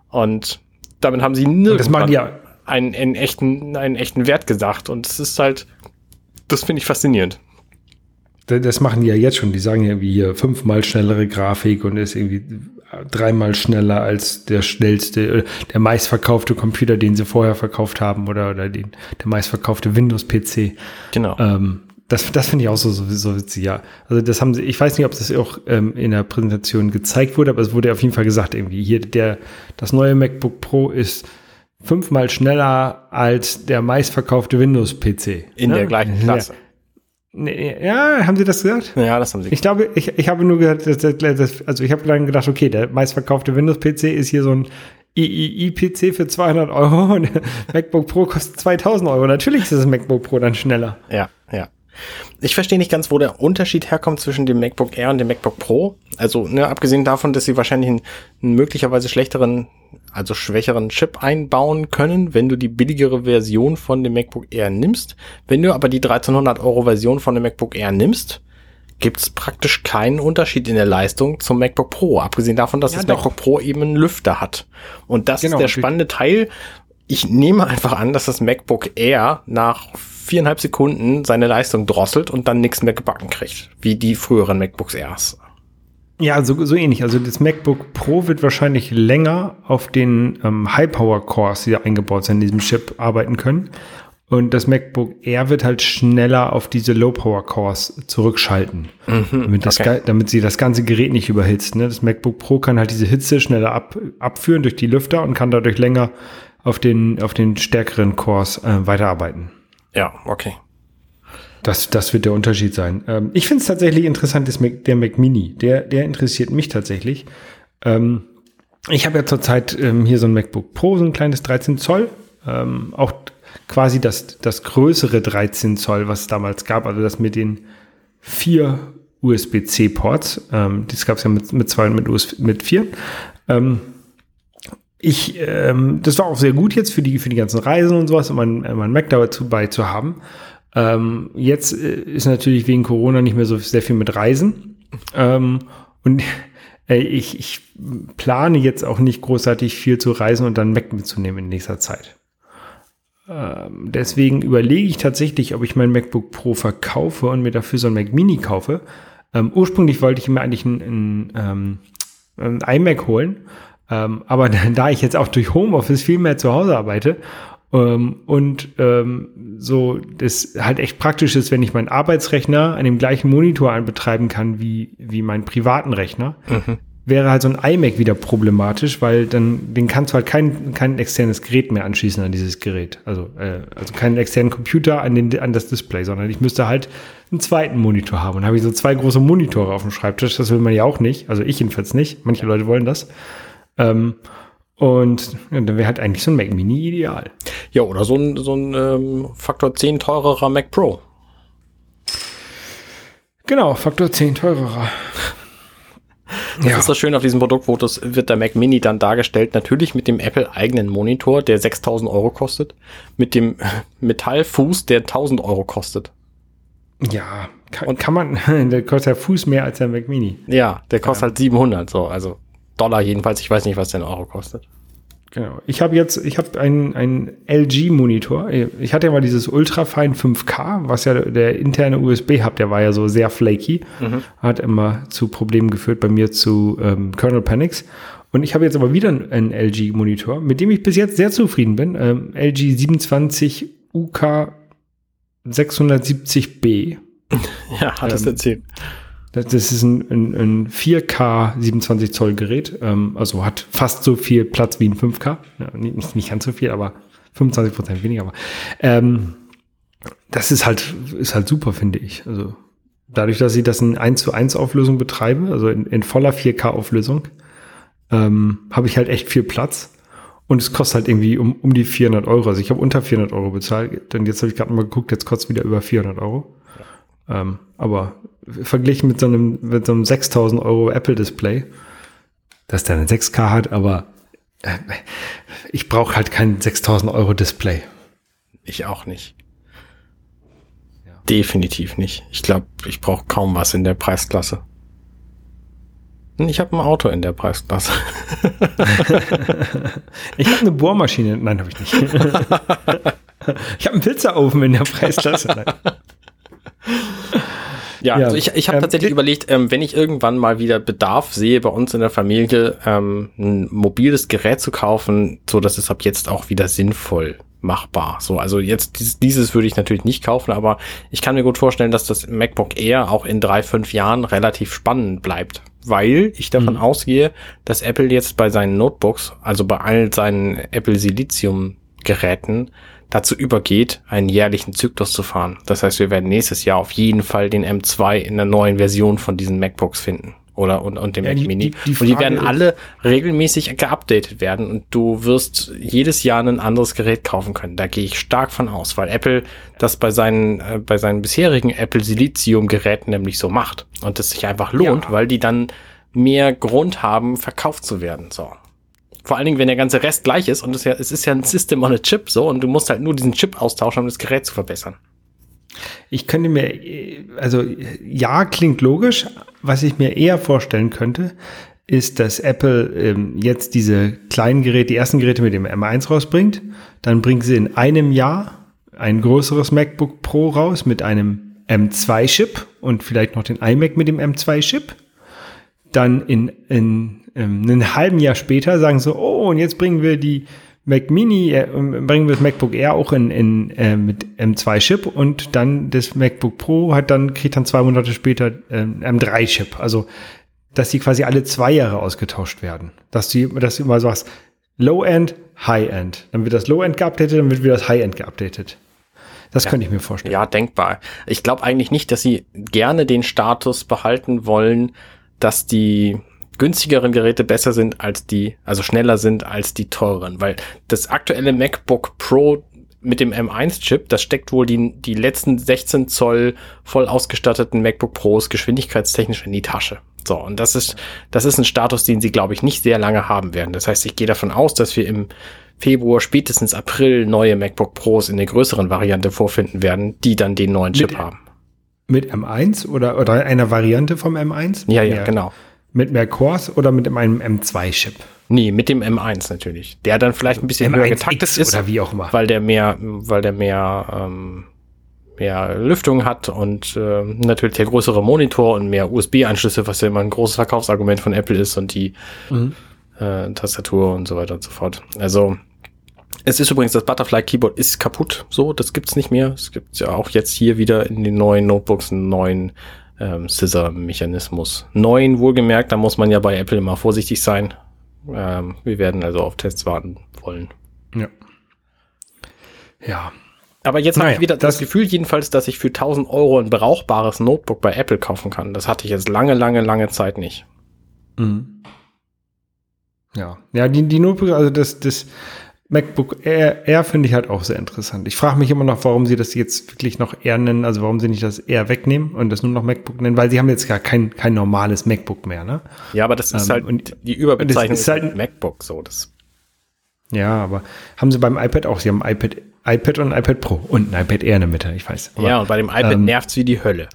Und damit haben sie nirgendwann ja. einen, einen, echten, einen echten Wert gesagt. Und es ist halt, das finde ich faszinierend. Das machen die ja jetzt schon. Die sagen ja irgendwie hier fünfmal schnellere Grafik und ist irgendwie dreimal schneller als der schnellste, der meistverkaufte Computer, den sie vorher verkauft haben oder, oder den, der meistverkaufte Windows-P C. Genau. Ähm, das das finde ich auch so, so, so witzig, ja. Also das haben sie, ich weiß nicht, ob das auch ähm, in der Präsentation gezeigt wurde, aber es wurde auf jeden Fall gesagt irgendwie, hier der, das neue MacBook Pro ist fünfmal schneller als der meistverkaufte Windows-P C. In ne? der gleichen Klasse. Ja. Nee, ja, haben Sie das gesagt? Ja, das haben Sie gesagt. Ich glaube, ich, ich habe nur gesagt, dass, dass, also ich habe dann gedacht, okay, der meistverkaufte Windows-P C ist hier so ein I I I-P C für zweihundert Euro und der MacBook Pro kostet zweitausend Euro. Natürlich ist das MacBook Pro dann schneller. Ja, ja. Ich verstehe nicht ganz, wo der Unterschied herkommt zwischen dem MacBook Air und dem MacBook Pro. Also, ne, abgesehen davon, dass sie wahrscheinlich einen, einen möglicherweise schlechteren, also schwächeren Chip einbauen können, wenn du die billigere Version von dem MacBook Air nimmst. Wenn du aber die dreizehnhundert Euro Version von dem MacBook Air nimmst, gibt's praktisch keinen Unterschied in der Leistung zum MacBook Pro. Abgesehen davon, dass ja, das doch. MacBook Pro eben einen Lüfter hat. Und das genau, ist der spannende Teil. Ich nehme einfach an, dass das MacBook Air nach viereinhalb Sekunden seine Leistung drosselt und dann nichts mehr gebacken kriegt, wie die früheren MacBooks Airs. Ja, so, so ähnlich. Also das MacBook Pro wird wahrscheinlich länger auf den ähm, High-Power-Cores, die da eingebaut sind, in diesem Chip arbeiten können. Und das MacBook Air wird halt schneller auf diese Low-Power-Cores zurückschalten, mhm, damit, das okay. ge- damit sie das ganze Gerät nicht überhitzt. Ne? Das MacBook Pro kann halt diese Hitze schneller ab- abführen durch die Lüfter und kann dadurch länger auf den, auf den stärkeren Cores äh, weiterarbeiten. Ja, okay. Das, das wird der Unterschied sein. Ähm, ich finde es tatsächlich interessant, das Mac, der Mac Mini. Der, der interessiert mich tatsächlich. Ähm, ich habe ja zurzeit ähm, hier so ein MacBook Pro, so ein kleines dreizehn Zoll. Ähm, auch quasi das, das größere dreizehn Zoll, was es damals gab. Also das mit den vier U S B C Ports. Ähm, das gab es ja mit, mit zwei und mit, U S B, mit vier. Ähm, Ich, ähm, das war auch sehr gut jetzt für die für die ganzen Reisen und sowas, um einen Mac dazu bei zu haben. Ähm, jetzt ist natürlich wegen Corona nicht mehr so sehr viel mit Reisen. Ähm, und äh, ich, ich plane jetzt auch nicht großartig viel zu reisen und dann Mac mitzunehmen in nächster Zeit. Ähm, deswegen überlege ich tatsächlich, ob ich mein MacBook Pro verkaufe und mir dafür so ein Mac Mini kaufe. Ähm, ursprünglich wollte ich mir eigentlich einen ein, ein, ein iMac holen. Ähm, aber da ich jetzt auch durch Homeoffice viel mehr zu Hause arbeite ähm, und ähm, so das halt echt praktisch ist, wenn ich meinen Arbeitsrechner an dem gleichen Monitor anbetreiben kann wie wie meinen privaten Rechner, mhm. wäre halt so ein iMac wieder problematisch, weil dann den kannst du halt kein kein externes Gerät mehr anschließen an dieses Gerät, also äh, also keinen externen Computer an den an das Display, sondern ich müsste halt einen zweiten Monitor haben und habe ich so zwei große Monitore auf dem Schreibtisch, das will man ja auch nicht, also ich jedenfalls nicht, manche Leute wollen das. Ähm, und ja, dann wäre halt eigentlich so ein Mac Mini ideal. Ja, oder so ein, so ein ähm, Faktor zehn teurerer Mac Pro. Genau, Faktor zehn teurerer. Das ja. ist so schön auf diesen Produktfotos, wird der Mac Mini dann dargestellt, natürlich mit dem Apple-eigenen Monitor, der sechstausend Euro kostet, mit dem Metallfuß, der tausend Euro kostet. Ja, kann, und kann man, der kostet der Fuß mehr als der Mac Mini. Ja, der kostet ja. halt siebenhundert, so, also. Dollar jedenfalls, ich weiß nicht, was denn Euro kostet. Genau. Ich habe jetzt, ich habe einen, einen L G-Monitor. Ich hatte ja mal dieses Ultrafein fünf K, was ja der interne U S B-Hub, der war ja so sehr flaky. Mhm. Hat immer zu Problemen geführt, bei mir zu ähm, Kernel Panics. Und ich habe jetzt aber wieder einen L G-Monitor, mit dem ich bis jetzt sehr zufrieden bin. Ähm, L G siebenundzwanzig U K sechshundertsiebzig B. Ja, hat das ähm, erzählt. Das ist ein, ein, ein vier K siebenundzwanzig Zoll Gerät, ähm, also hat fast so viel Platz wie ein fünf K. Ja, nicht, nicht ganz so viel, aber fünfundzwanzig Prozent weniger. Aber, ähm, das ist halt, ist halt super, finde ich. Also dadurch, dass ich das in eins zu eins Auflösung betreibe, also in, in voller vier K Auflösung, ähm, habe ich halt echt viel Platz. Und es kostet halt irgendwie um, um die vierhundert Euro. Also ich habe unter vierhundert Euro bezahlt. Dann jetzt habe ich gerade mal geguckt, jetzt kostet es wieder über vierhundert Euro. Ähm, aber verglichen mit so einem, mit so einem sechstausend Euro Apple-Display, dass der eine sechs K hat, aber äh, ich brauche halt kein sechstausend Euro Display. Ich auch nicht. Ja. Definitiv nicht. Ich glaube, ich brauche kaum was in der Preisklasse. Ich habe ein Auto in der Preisklasse. Ich habe eine Bohrmaschine. Nein, habe ich nicht. Ich habe einen Pizzaofen in der Preisklasse. Nein. Ja, ja, also ich, ich habe ähm, tatsächlich überlegt, ähm, wenn ich irgendwann mal wieder Bedarf sehe, bei uns in der Familie ähm, ein mobiles Gerät zu kaufen, so dass es ab jetzt auch wieder sinnvoll machbar. So, also jetzt dieses, dieses würde ich natürlich nicht kaufen, aber ich kann mir gut vorstellen, dass das MacBook Air auch in drei, fünf Jahren relativ spannend bleibt, weil ich davon mhm. ausgehe, dass Apple jetzt bei seinen Notebooks, also bei all seinen Apple Silizium Geräten dazu übergeht, einen jährlichen Zyklus zu fahren. Das heißt, wir werden nächstes Jahr auf jeden Fall den M zwei in der neuen Version von diesen MacBooks finden. Oder und, und dem ja, Mac die, Mini. Die, die und die werden alle regelmäßig geupdatet werden und du wirst jedes Jahr ein anderes Gerät kaufen können. Da gehe ich stark von aus, weil Apple das bei seinen äh, bei seinen bisherigen Apple Silizium Geräten nämlich so macht und es sich einfach lohnt, ja. weil die dann mehr Grund haben, verkauft zu werden. So. Vor allen Dingen, wenn der ganze Rest gleich ist und es, ja, es ist ja ein System on a Chip so und du musst halt nur diesen Chip austauschen, um das Gerät zu verbessern. Ich könnte mir, also ja, klingt logisch. Was ich mir eher vorstellen könnte, ist, dass Apple ähm, jetzt diese kleinen Geräte, die ersten Geräte mit dem M eins rausbringt. Dann bringt sie in einem Jahr ein größeres MacBook Pro raus mit einem M zwei Chip und vielleicht noch den iMac mit dem M zwei Chip. Dann in, in ähm, einen halben Jahr später sagen so, oh, und jetzt bringen wir die Mac Mini, äh, bringen wir das MacBook Air auch in, in äh, mit M zwei Chip und dann das MacBook Pro hat dann, kriegt dann zwei Monate später äh, M drei Chip. Also, dass die quasi alle zwei Jahre ausgetauscht werden. Dass du, dass du immer sagst, Low-End, High-End. Dann wird das Low-End geupdatet, dann wird wieder das High-End geupdatet. Das ja, könnte ich mir vorstellen. Ja, denkbar. Ich glaube eigentlich nicht, dass sie gerne den Status behalten wollen, dass die günstigeren Geräte besser sind als die, also schneller sind als die teuren, weil das aktuelle MacBook Pro mit dem M eins Chip, das steckt wohl die, die letzten sechzehn Zoll voll ausgestatteten MacBook Pros geschwindigkeitstechnisch in die Tasche. So, und das ist, das ist ein Status, den sie, glaube ich, nicht sehr lange haben werden. Das heißt, ich gehe davon aus, dass wir im Februar, spätestens April neue MacBook Pros in der größeren Variante vorfinden werden, die dann den neuen Chip mit, haben. Mit M eins oder, oder einer Variante vom M eins? Ja, ja, ja. genau. Mit mehr Cores oder mit einem M zwei Chip? Nee, mit dem M eins natürlich. Der dann vielleicht ein bisschen M eins höher getaktet ist. Oder wie auch immer. Weil der mehr, weil der mehr, ähm, mehr Lüftung hat und äh, natürlich der größere Monitor und mehr U S B-Anschlüsse, was ja immer ein großes Verkaufsargument von Apple ist und die mhm. äh, Tastatur und so weiter und so fort. Also es ist übrigens, das Butterfly-Keyboard ist kaputt. So, das gibt's nicht mehr. Es gibt ja auch jetzt hier wieder in den neuen Notebooks einen neuen Ähm, Scissor-Mechanismus. Neuen, wohlgemerkt, da muss man ja bei Apple immer vorsichtig sein. Ähm, wir werden also auf Tests warten wollen. Ja. Ja. Aber jetzt naja, habe ich wieder das, das Gefühl jedenfalls, dass ich für tausend Euro ein brauchbares Notebook bei Apple kaufen kann. Das hatte ich jetzt lange, lange, lange Zeit nicht. Mhm. Ja. Ja, die, die Notebooks, also das, das MacBook Air, Air finde ich halt auch sehr interessant. Ich frage mich immer noch, warum sie das jetzt wirklich noch Air nennen, also warum sie nicht das Air wegnehmen und das nur noch MacBook nennen, weil sie haben jetzt gar kein kein normales MacBook mehr, ne? Ja, aber das ist ähm, halt und die Überbezeichnung ist halt MacBook so das. Ja, aber haben sie beim iPad auch, sie haben iPad iPad und iPad Pro und ein iPad Air in der Mitte, ich weiß. Aber, ja, und bei dem iPad ähm, nervt's wie die Hölle.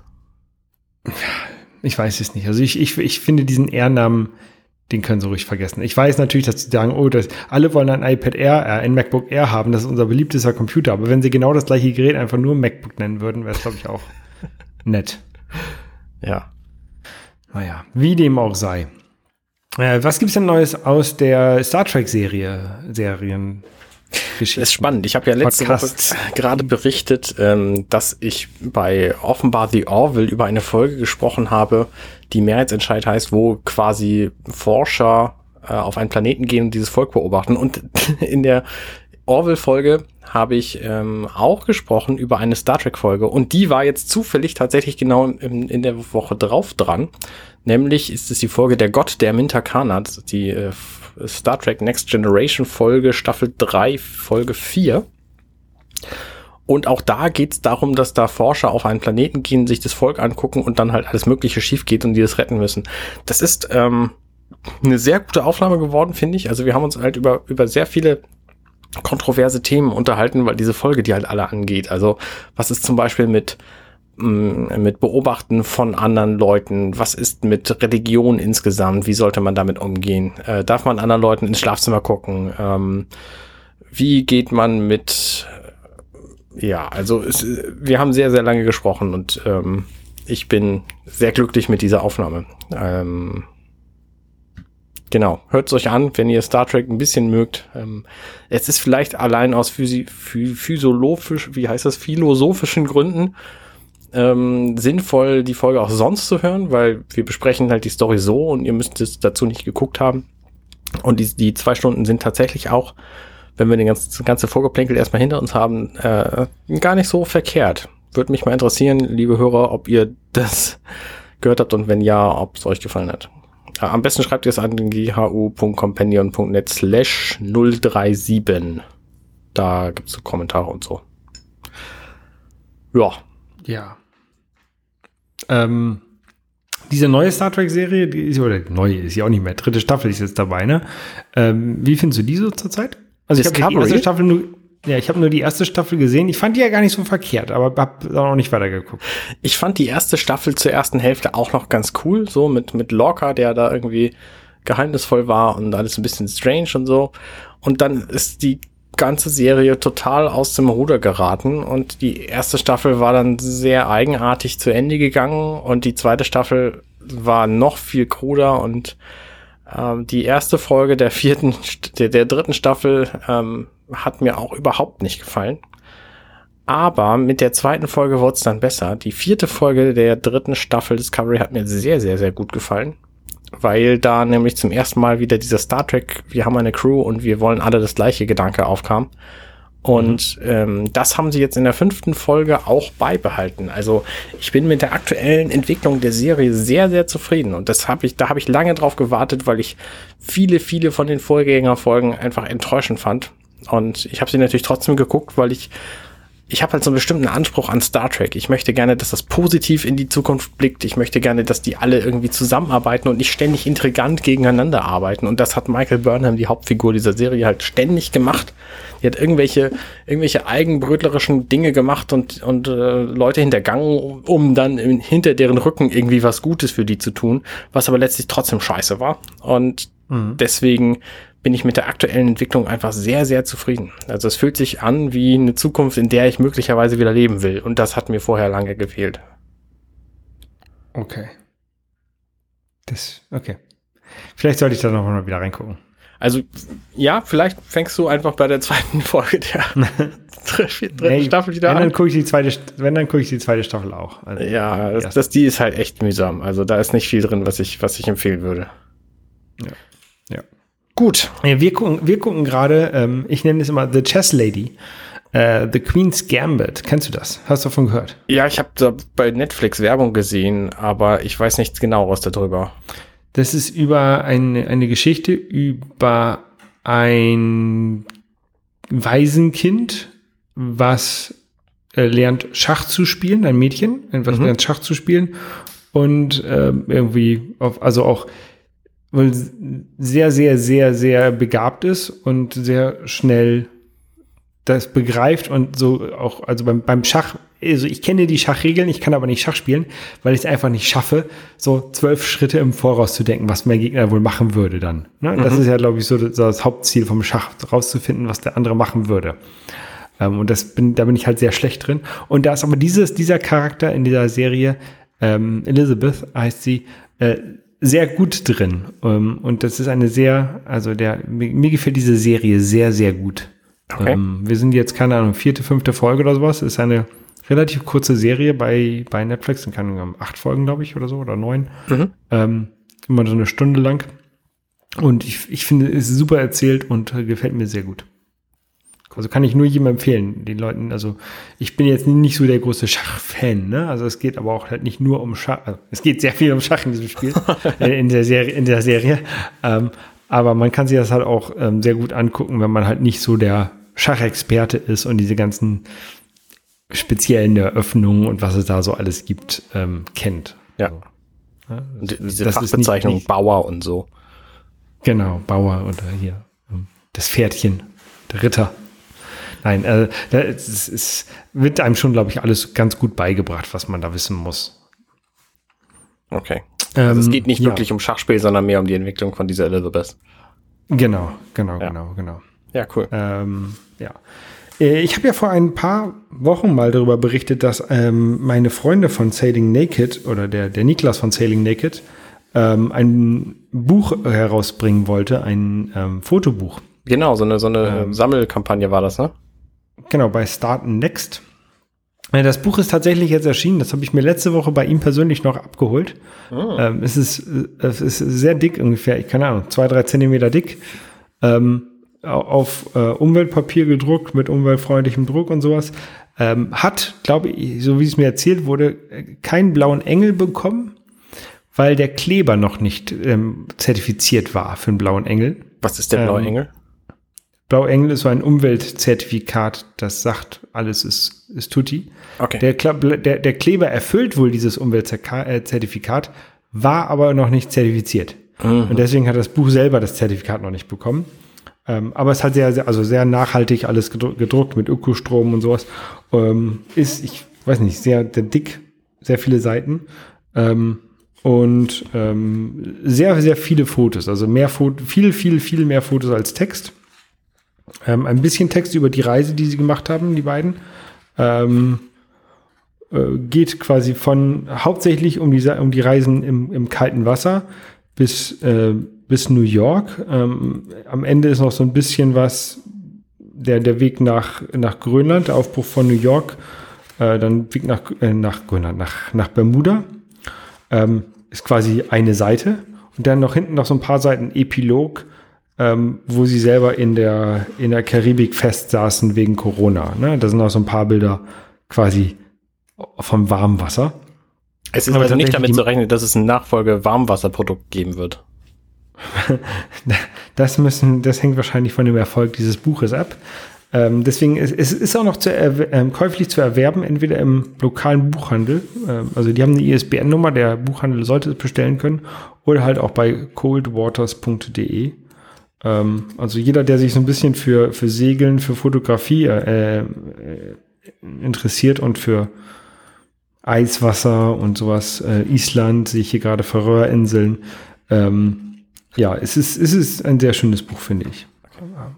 Ich weiß es nicht. Also ich ich ich finde diesen Air-Namen, den können sie ruhig vergessen. Ich weiß natürlich, dass sie sagen, oh, das, alle wollen ein iPad Air, äh, ein MacBook Air haben, das ist unser beliebtester Computer. Aber wenn sie genau das gleiche Gerät einfach nur MacBook nennen würden, wäre es, glaube ich, auch nett. Ja. Naja, wie dem auch sei. Äh, was gibt's denn Neues aus der Star Trek-Serie, Serien? Das ist spannend. Ich habe ja letzte Podcast. Woche gerade berichtet, ähm, dass ich bei offenbar The Orville über eine Folge gesprochen habe, die Mehrheitsentscheid heißt, wo quasi Forscher äh, auf einen Planeten gehen und dieses Volk beobachten. Und in der Orville-Folge habe ich ähm, auch gesprochen über eine Star Trek-Folge. Und die war jetzt zufällig tatsächlich genau in, in der Woche drauf dran. Nämlich ist es die Folge Der Gott der Mintakanat, die äh, Star Trek Next Generation Folge, Staffel drei, Folge vier. Und auch da geht es darum, dass da Forscher auf einen Planeten gehen, sich das Volk angucken und dann halt alles Mögliche schief geht und die das retten müssen. Das ist ähm, eine sehr gute Aufnahme geworden, finde ich. Also wir haben uns halt über über sehr viele kontroverse Themen unterhalten, weil diese Folge die halt alle angeht. Also was ist zum Beispiel mit mit Beobachten von anderen Leuten, was ist mit Religion insgesamt, wie sollte man damit umgehen, äh, darf man anderen Leuten ins Schlafzimmer gucken, ähm, wie geht man mit, ja, also es, wir haben sehr, sehr lange gesprochen und ähm, ich bin sehr glücklich mit dieser Aufnahme. Ähm, genau, hört es euch an, wenn ihr Star Trek ein bisschen mögt. Ähm, es ist vielleicht allein aus physi- physiologisch, wie heißt das, philosophischen Gründen Ähm, sinnvoll, die Folge auch sonst zu hören, weil wir besprechen halt die Story so und ihr müsst es dazu nicht geguckt haben. Und die, die zwei Stunden sind tatsächlich auch, wenn wir den ganzen ganze Vorgeplänkel erstmal hinter uns haben, äh, gar nicht so verkehrt. Würde mich mal interessieren, liebe Hörer, ob ihr das gehört habt und wenn ja, ob es euch gefallen hat. Äh, am besten schreibt ihr es an ghu.companion.net slash 037. Da gibt es so Kommentare und so. Ja. Ja. Ähm, diese neue Star Trek-Serie, die ist, oder neue ist ja auch nicht mehr, dritte Staffel ist jetzt dabei, ne? Ähm, wie findest du die so zurzeit? Also ich habe die erste Staffel nur, ja, ich habe nur die erste Staffel gesehen. Ich fand die ja gar nicht so verkehrt, aber habe dann auch nicht weitergeguckt. Ich fand die erste Staffel zur ersten Hälfte auch noch ganz cool, so mit, mit Lorca, der da irgendwie geheimnisvoll war und alles ein bisschen strange und so. Und dann ist die ganze Serie total aus dem Ruder geraten und die erste Staffel war dann sehr eigenartig zu Ende gegangen und die zweite Staffel war noch viel kruder und ähm, die erste Folge der vierten, der, der dritten Staffel ähm, hat mir auch überhaupt nicht gefallen. Aber mit der zweiten Folge wurde es dann besser. Die vierte Folge der dritten Staffel Discovery hat mir sehr, sehr, sehr gut gefallen, weil da nämlich zum ersten Mal wieder dieser Star Trek, wir haben eine Crew und wir wollen alle das gleiche Gedanke aufkam. Und mhm. ähm, das haben sie jetzt in der fünften Folge auch beibehalten. Also ich bin mit der aktuellen Entwicklung der Serie sehr, sehr zufrieden. Und das hab ich, da habe ich lange drauf gewartet, weil ich viele, viele von den Vorgängerfolgen einfach enttäuschend fand. Und ich habe sie natürlich trotzdem geguckt, weil ich Ich habe halt so einen bestimmten Anspruch an Star Trek. Ich möchte gerne, dass das positiv in die Zukunft blickt. Ich möchte gerne, dass die alle irgendwie zusammenarbeiten und nicht ständig intrigant gegeneinander arbeiten. Und das hat Michael Burnham, die Hauptfigur dieser Serie, halt ständig gemacht. Die hat irgendwelche irgendwelche eigenbrötlerischen Dinge gemacht und und äh, Leute hintergangen, um dann in, hinter deren Rücken irgendwie was Gutes für die zu tun, was aber letztlich trotzdem scheiße war. Und mhm. deswegen bin ich mit der aktuellen Entwicklung einfach sehr, sehr zufrieden. Also es fühlt sich an wie eine Zukunft, in der ich möglicherweise wieder leben will. Und das hat mir vorher lange gefehlt. Okay. Das, okay. Vielleicht sollte ich da noch mal wieder reingucken. Also, ja, vielleicht fängst du einfach bei der zweiten Folge der dritten nee, Staffel wieder wenn an. Dann gucke ich die zweite, wenn, dann gucke ich die zweite Staffel auch. Also ja, das, das, die ist halt echt mühsam. Also da ist nicht viel drin, was ich, was ich empfehlen würde. Ja. Ja. Gut. Ja, wir gucken, wir gucken gerade, ähm, ich nenne es immer The Chess Lady, äh, The Queen's Gambit. Kennst du das? Hast du davon gehört? Ja, ich habe da bei Netflix Werbung gesehen, aber ich weiß nichts Genaueres darüber. Das ist über eine, eine Geschichte über ein Waisenkind, was äh, lernt Schach zu spielen, ein Mädchen, was mhm. lernt Schach zu spielen und äh, irgendwie, auf, also auch weil sehr, sehr, sehr, sehr begabt ist und sehr schnell das begreift und so auch, also beim, beim Schach, also ich kenne die Schachregeln, ich kann aber nicht Schach spielen, weil ich es einfach nicht schaffe, so zwölf Schritte im Voraus zu denken, was mein Gegner wohl machen würde dann. Ne? Mhm. Das ist ja, glaube ich, so das, das Hauptziel vom Schach, rauszufinden, was der andere machen würde. Ähm, und das bin, da bin ich halt sehr schlecht drin. Und da ist aber dieses, dieser Charakter in dieser Serie, ähm, Elizabeth heißt sie, äh, sehr gut drin. Und das ist eine sehr, also der, mir gefällt diese Serie sehr, sehr gut. Okay. Wir sind jetzt, keine Ahnung, vierte, fünfte Folge oder sowas. Ist eine relativ kurze Serie bei, bei Netflix. Dann kann man acht Folgen, glaube ich, oder so, oder neun. Mhm. Ähm, immer so eine Stunde lang. Und ich, ich finde, es ist super erzählt und gefällt mir sehr gut. Also kann ich nur jedem empfehlen, den Leuten, also ich bin jetzt nicht so der große Schachfan, ne? Also es geht aber auch halt nicht nur um Schach, also es geht sehr viel um Schach in diesem Spiel, in der Serie, in der Serie. Ähm, aber man kann sich das halt auch ähm, sehr gut angucken, wenn man halt nicht so der Schachexperte ist und diese ganzen speziellen Eröffnungen und was es da so alles gibt, ähm, kennt. Ja. Also, ne? Das, diese das Fachbezeichnung ist nicht, nicht Bauer und so. Genau, Bauer oder hier das Pferdchen, der Ritter. Nein, äh, es, es wird einem schon, glaube ich, alles ganz gut beigebracht, was man da wissen muss. Okay. Also ähm, es geht nicht ja. wirklich um Schachspiel, sondern mehr um die Entwicklung von dieser Elizabeth. Genau, genau, ja. genau, genau. Ja, cool. Ähm, ja. Ich habe ja vor ein paar Wochen mal darüber berichtet, dass ähm, meine Freunde von Sailing Naked oder der, der Niklas von Sailing Naked ähm, ein Buch herausbringen wollte, ein ähm, Fotobuch. Genau, so eine, so eine ähm, Sammelkampagne war das, ne? Genau, bei Start Next. Das Buch ist tatsächlich jetzt erschienen. Das habe ich mir letzte Woche bei ihm persönlich noch abgeholt. Oh. Ähm, es ist, es ist sehr dick ungefähr, ich keine Ahnung, zwei, drei Zentimeter dick. Ähm, auf äh, Umweltpapier gedruckt, mit umweltfreundlichem Druck und sowas, ähm, hat, glaube ich, so wie es mir erzählt wurde, keinen blauen Engel bekommen, weil der Kleber noch nicht ähm, zertifiziert war für einen blauen Engel. Was ist der blaue ähm, Engel? Blauer Engel ist so ein Umweltzertifikat, das sagt, alles ist, ist tutti. Okay. Der, Kla- der, der Kleber erfüllt wohl dieses Umweltzertifikat, war aber noch nicht zertifiziert. Mhm. Und deswegen hat das Buch selber das Zertifikat noch nicht bekommen. Ähm, aber es hat sehr, sehr, also sehr nachhaltig alles gedruckt, gedruckt mit Ökostrom und sowas. Ähm, ist, ich weiß nicht, sehr, sehr dick, sehr viele Seiten. Ähm, und ähm, sehr, sehr viele Fotos. Also mehr Foto, viel, viel, viel mehr Fotos als Text. Ähm, ein bisschen Text über die Reise, die sie gemacht haben, die beiden. Ähm, äh, geht quasi von hauptsächlich um die, um die Reisen im, im kalten Wasser bis. Äh, bis New York. Ähm, am Ende ist noch so ein bisschen was, der, der Weg nach, nach Grönland, der Aufbruch von New York, äh, dann Weg nach, äh, nach Grönland, nach, nach Bermuda, ähm, ist quasi eine Seite. Und dann noch hinten noch so ein paar Seiten Epilog, ähm, wo sie selber in der, in der Karibik festsaßen wegen Corona. Ne? Da sind noch so ein paar Bilder quasi vom Warmwasser. Es ist aber also nicht damit zu rechnen, dass es ein Nachfolge-Warmwasserprodukt geben wird. Das müssen, das hängt wahrscheinlich von dem Erfolg dieses Buches ab. Ähm, deswegen ist es ist auch noch zu erwer- äh, käuflich zu erwerben, entweder im lokalen Buchhandel, ähm, also die haben eine I S B N-Nummer, der Buchhandel sollte es bestellen können, oder halt auch bei coldwaters punkt de. Ähm, also jeder, der sich so ein bisschen für, für Segeln, für Fotografie äh, äh, interessiert und für Eiswasser und sowas, äh, Island, sehe ich hier gerade, Färöerinseln, ähm, ja, es ist, es ist ein sehr schönes Buch, finde ich.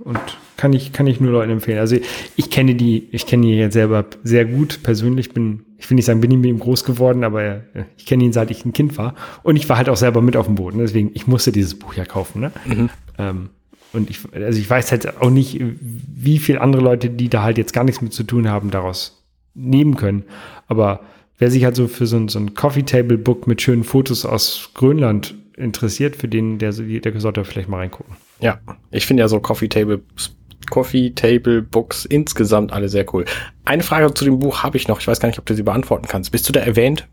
Und kann ich, kann ich nur Leuten empfehlen. Also ich kenne die, ich kenne ihn jetzt selber sehr gut persönlich. Bin, ich will nicht sagen, bin ich mit ihm groß geworden, aber ich kenne ihn, seit ich ein Kind war. Und ich war halt auch selber mit auf dem Boden. Deswegen, ich musste dieses Buch ja kaufen. Ne? Mhm. Ähm, und ich, also ich weiß halt auch nicht, wie viele andere Leute, die da halt jetzt gar nichts mit zu tun haben, daraus nehmen können. Aber wer sich halt so für so ein, so ein Coffee-Table-Book mit schönen Fotos aus Grönland interessiert, für den, der, der sollte vielleicht mal reingucken. Ja, ich finde ja so Coffee Table, Coffee Table Books insgesamt alle sehr cool. Eine Frage zu dem Buch habe ich noch. Ich weiß gar nicht, ob du sie beantworten kannst. Bist du da erwähnt?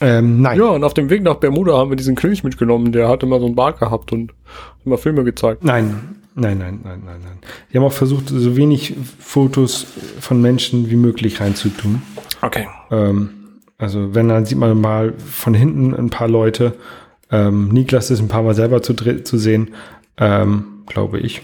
Ähm, nein. Ja, und auf dem Weg nach Bermuda haben wir diesen König mitgenommen. Der hatte mal so einen Bart gehabt und immer Filme gezeigt. Nein, nein, nein, nein, nein, nein. Die haben auch versucht, so wenig Fotos von Menschen wie möglich reinzutun. Okay. Ähm, Also wenn, dann sieht man mal von hinten ein paar Leute. Ähm, Niklas ist ein paar Mal selber zu, dre- zu sehen, ähm, glaube ich.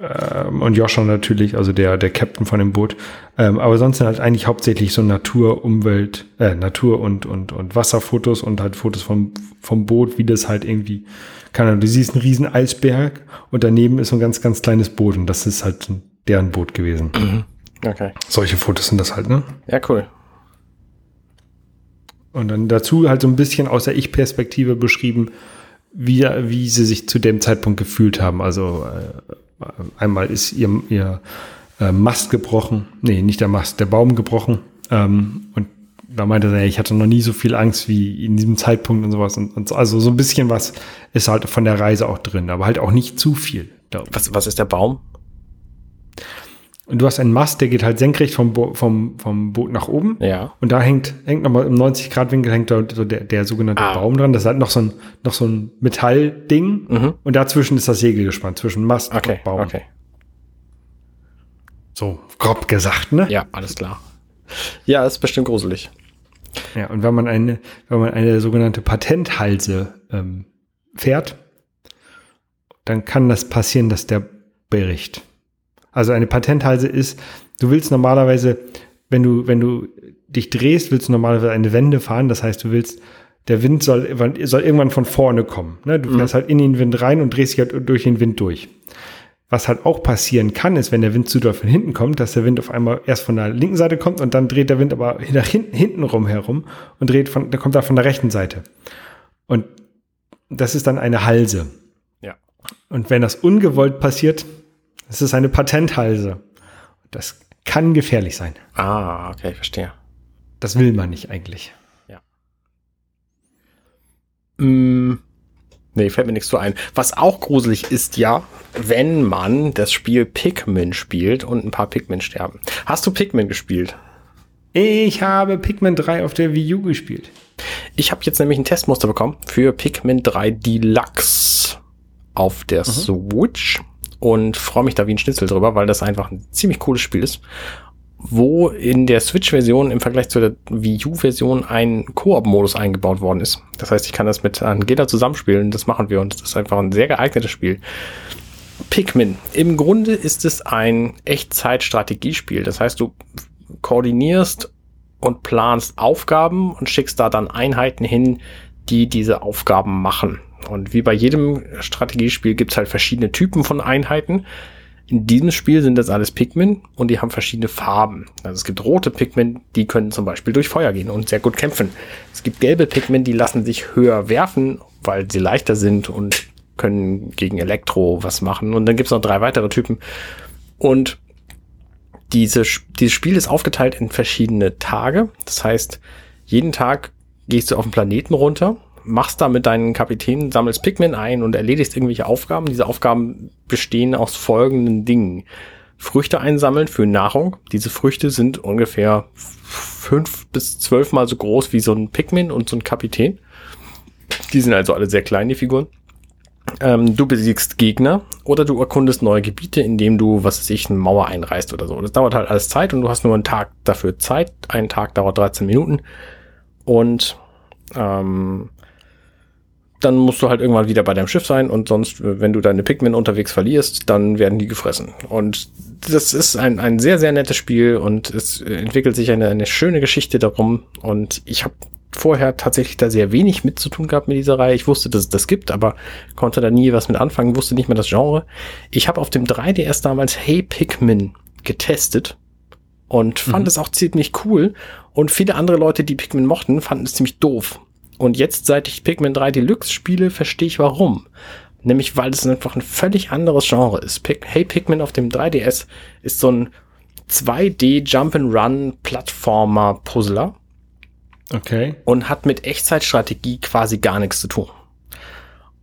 Ähm, und Joscha natürlich, also der der Captain von dem Boot. Ähm, aber sonst sind halt eigentlich hauptsächlich so Natur, Umwelt, äh, Natur und und und Wasserfotos und halt Fotos vom vom Boot, wie das halt irgendwie, keine Ahnung, du siehst einen riesen Eisberg und daneben ist so ein ganz, ganz kleines Boot und das ist halt deren Boot gewesen. Mhm. Okay. Solche Fotos sind das halt, ne? Ja, cool. Und dann dazu halt so ein bisschen aus der Ich-Perspektive beschrieben, wie, wie sie sich zu dem Zeitpunkt gefühlt haben. Also äh, einmal ist ihr, ihr äh, Mast gebrochen. Nee, nicht der Mast, der Baum gebrochen. Ähm, und da meinte er, ich hatte noch nie so viel Angst wie in diesem Zeitpunkt und sowas. Und, und also so ein bisschen was ist halt von der Reise auch drin, aber halt auch nicht zu viel. Was, was ist der Baum? Und du hast einen Mast, der geht halt senkrecht vom, Bo- vom, vom Boot nach oben. Ja. Und da hängt, hängt nochmal im neunzig Grad Winkel hängt da der, der sogenannte ah. Baum dran. Das ist halt noch so ein, noch so ein Metallding. Mhm. Und dazwischen ist das Segel gespannt, zwischen Mast okay, und Baum. Okay. So, grob gesagt, ne? Ja, alles klar. Ja, ist bestimmt gruselig. Ja, und wenn man eine, wenn man eine sogenannte Patenthalse ähm, fährt, dann kann das passieren, dass der bricht. Also eine Patenthalse ist, du willst normalerweise, wenn du, wenn du dich drehst, willst du normalerweise eine Wende fahren. Das heißt, du willst, der Wind soll, soll irgendwann von vorne kommen. Ne? Du fährst mhm. halt in den Wind rein und drehst dich halt durch den Wind durch. Was halt auch passieren kann, ist, wenn der Wind zu doll von hinten kommt, dass der Wind auf einmal erst von der linken Seite kommt und dann dreht der Wind aber nach hinten, hinten rum herum und dreht von, der kommt da von der rechten Seite. Und das ist dann eine Halse. Ja. Und wenn das ungewollt passiert, das ist eine Patenthalse. Das kann gefährlich sein. Ah, okay, ich verstehe. Das will man nicht eigentlich. Ja. Mm. Nee, fällt mir nichts zu ein. Was auch gruselig ist ja, wenn man das Spiel Pikmin spielt und ein paar Pikmin sterben. Hast du Pikmin gespielt? Ich habe Pikmin drei auf der Wii U gespielt. Ich habe jetzt nämlich ein Testmuster bekommen für Pikmin drei Deluxe auf der mhm. Switch und freue mich da wie ein Schnitzel drüber, weil das einfach ein ziemlich cooles Spiel ist, wo in der Switch-Version im Vergleich zu der Wii U-Version ein Koop-Modus eingebaut worden ist. Das heißt, ich kann das mit Angela zusammenspielen, das machen wir und das ist einfach ein sehr geeignetes Spiel. Pikmin. Im Grunde ist es ein Echtzeit-Strategiespiel. Das heißt, du koordinierst und planst Aufgaben und schickst da dann Einheiten hin, die diese Aufgaben machen. Und wie bei jedem Strategiespiel gibt es halt verschiedene Typen von Einheiten. In diesem Spiel sind das alles Pikmin und die haben verschiedene Farben. Also es gibt rote Pikmin, die können zum Beispiel durch Feuer gehen und sehr gut kämpfen. Es gibt gelbe Pikmin, die lassen sich höher werfen, weil sie leichter sind und können gegen Elektro was machen. Und dann gibt es noch drei weitere Typen. Und diese, dieses Spiel ist aufgeteilt in verschiedene Tage. Das heißt, jeden Tag gehst du auf den Planeten runter, machst da mit deinen Kapitänen, sammelst Pikmin ein und erledigst irgendwelche Aufgaben. Diese Aufgaben bestehen aus folgenden Dingen. Früchte einsammeln für Nahrung. Diese Früchte sind ungefähr fünf bis zwölf Mal so groß wie so ein Pikmin und so ein Kapitän. Die sind also alle sehr klein, die Figuren. Ähm, du besiegst Gegner oder du erkundest neue Gebiete, indem du, was weiß ich, eine Mauer einreißt oder so. Das dauert halt alles Zeit und du hast nur einen Tag dafür Zeit. Ein Tag dauert dreizehn Minuten und ähm, dann musst du halt irgendwann wieder bei deinem Schiff sein und sonst, wenn du deine Pikmin unterwegs verlierst, dann werden die gefressen. Und das ist ein ein sehr, sehr nettes Spiel und es entwickelt sich eine, eine schöne Geschichte darum und ich habe vorher tatsächlich da sehr wenig mit zu tun gehabt mit dieser Reihe. Ich wusste, dass es das gibt, aber konnte da nie was mit anfangen, wusste nicht mehr das Genre. Ich habe auf dem drei D S damals Hey Pikmin getestet und fand mhm. es auch ziemlich cool und viele andere Leute, die Pikmin mochten, fanden es ziemlich doof. Und jetzt, seit ich Pikmin drei Deluxe spiele, verstehe ich warum. Nämlich, weil es einfach ein völlig anderes Genre ist. Pik- hey Pikmin auf dem drei D S ist so ein zwei D-Jump'n'Run-Plattformer-Puzzler. Okay. Und hat mit Echtzeitstrategie quasi gar nichts zu tun.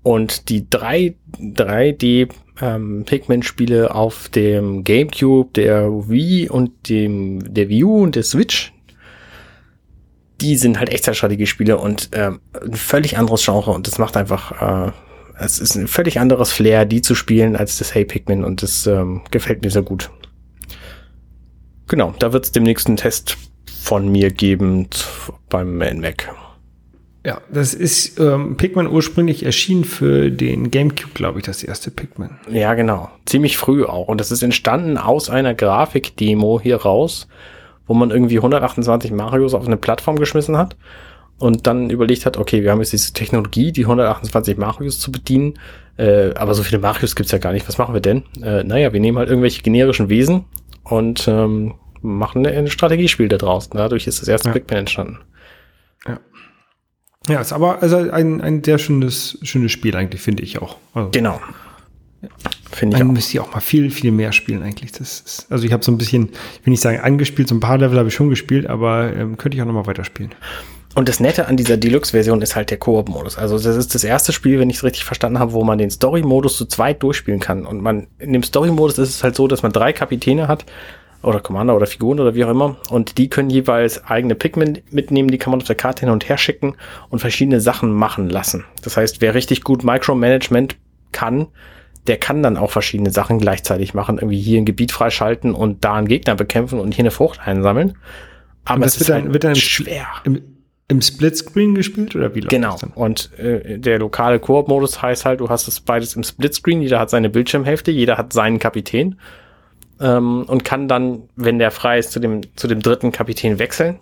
Und die drei D-Pikmin-Spiele ähm, auf dem Gamecube, der Wii und dem der Wii U und der Switch, die sind halt Echtzeitstrategiespiele und äh, ein völlig anderes Genre und das macht einfach, äh, es ist ein völlig anderes Flair, die zu spielen, als das Hey Pikmin und das ähm, gefällt mir sehr gut. Genau, da wird es demnächst einen Test von mir geben beim Mac. Ja, das ist ähm, Pikmin ursprünglich erschienen für den Gamecube, glaube ich, das erste Pikmin. Ja, genau, ziemlich früh auch und das ist entstanden aus einer Grafikdemo hier raus, wo man irgendwie hundertachtundzwanzig Marios auf eine Plattform geschmissen hat und dann überlegt hat, okay, wir haben jetzt diese Technologie, die hundertachtundzwanzig Marios zu bedienen, äh, aber so viele Marios gibt's ja gar nicht, was machen wir denn? Äh, naja, wir nehmen halt irgendwelche generischen Wesen und ähm, machen ein Strategiespiel da draußen. Dadurch ist das erste ja. Pikmin entstanden. Ja. Ja, ist aber also ein, ein sehr schönes, schönes Spiel eigentlich, finde ich auch. Also. Genau. Finde ich auch. Müsste ich auch mal viel, viel mehr spielen eigentlich. Das ist, also ich habe so ein bisschen, ich will nicht sagen angespielt, so ein paar Level habe ich schon gespielt, aber ähm, könnte ich auch noch mal weiterspielen. Und das Nette an dieser Deluxe-Version ist halt der Koop-Modus. Also das ist das erste Spiel, wenn ich es richtig verstanden habe, wo man den Story-Modus zu zweit durchspielen kann. Und man in dem Story-Modus ist es halt so, dass man drei Kapitäne hat oder Commander oder Figuren oder wie auch immer und die können jeweils eigene Pikmin mitnehmen, die kann man auf der Karte hin und her schicken und verschiedene Sachen machen lassen. Das heißt, wer richtig gut Micromanagement kann, der kann dann auch verschiedene Sachen gleichzeitig machen, irgendwie hier ein Gebiet freischalten und da einen Gegner bekämpfen und hier eine Frucht einsammeln. Aber es ist dann, halt wird dann schwer. Im, im Splitscreen gespielt oder wie läuft genau. das dann? Und äh, der lokale Koop-Modus heißt halt, du hast es beides im Splitscreen, jeder hat seine Bildschirmhälfte, jeder hat seinen Kapitän ähm, und kann dann, wenn der frei ist, zu dem, zu dem dritten Kapitän wechseln.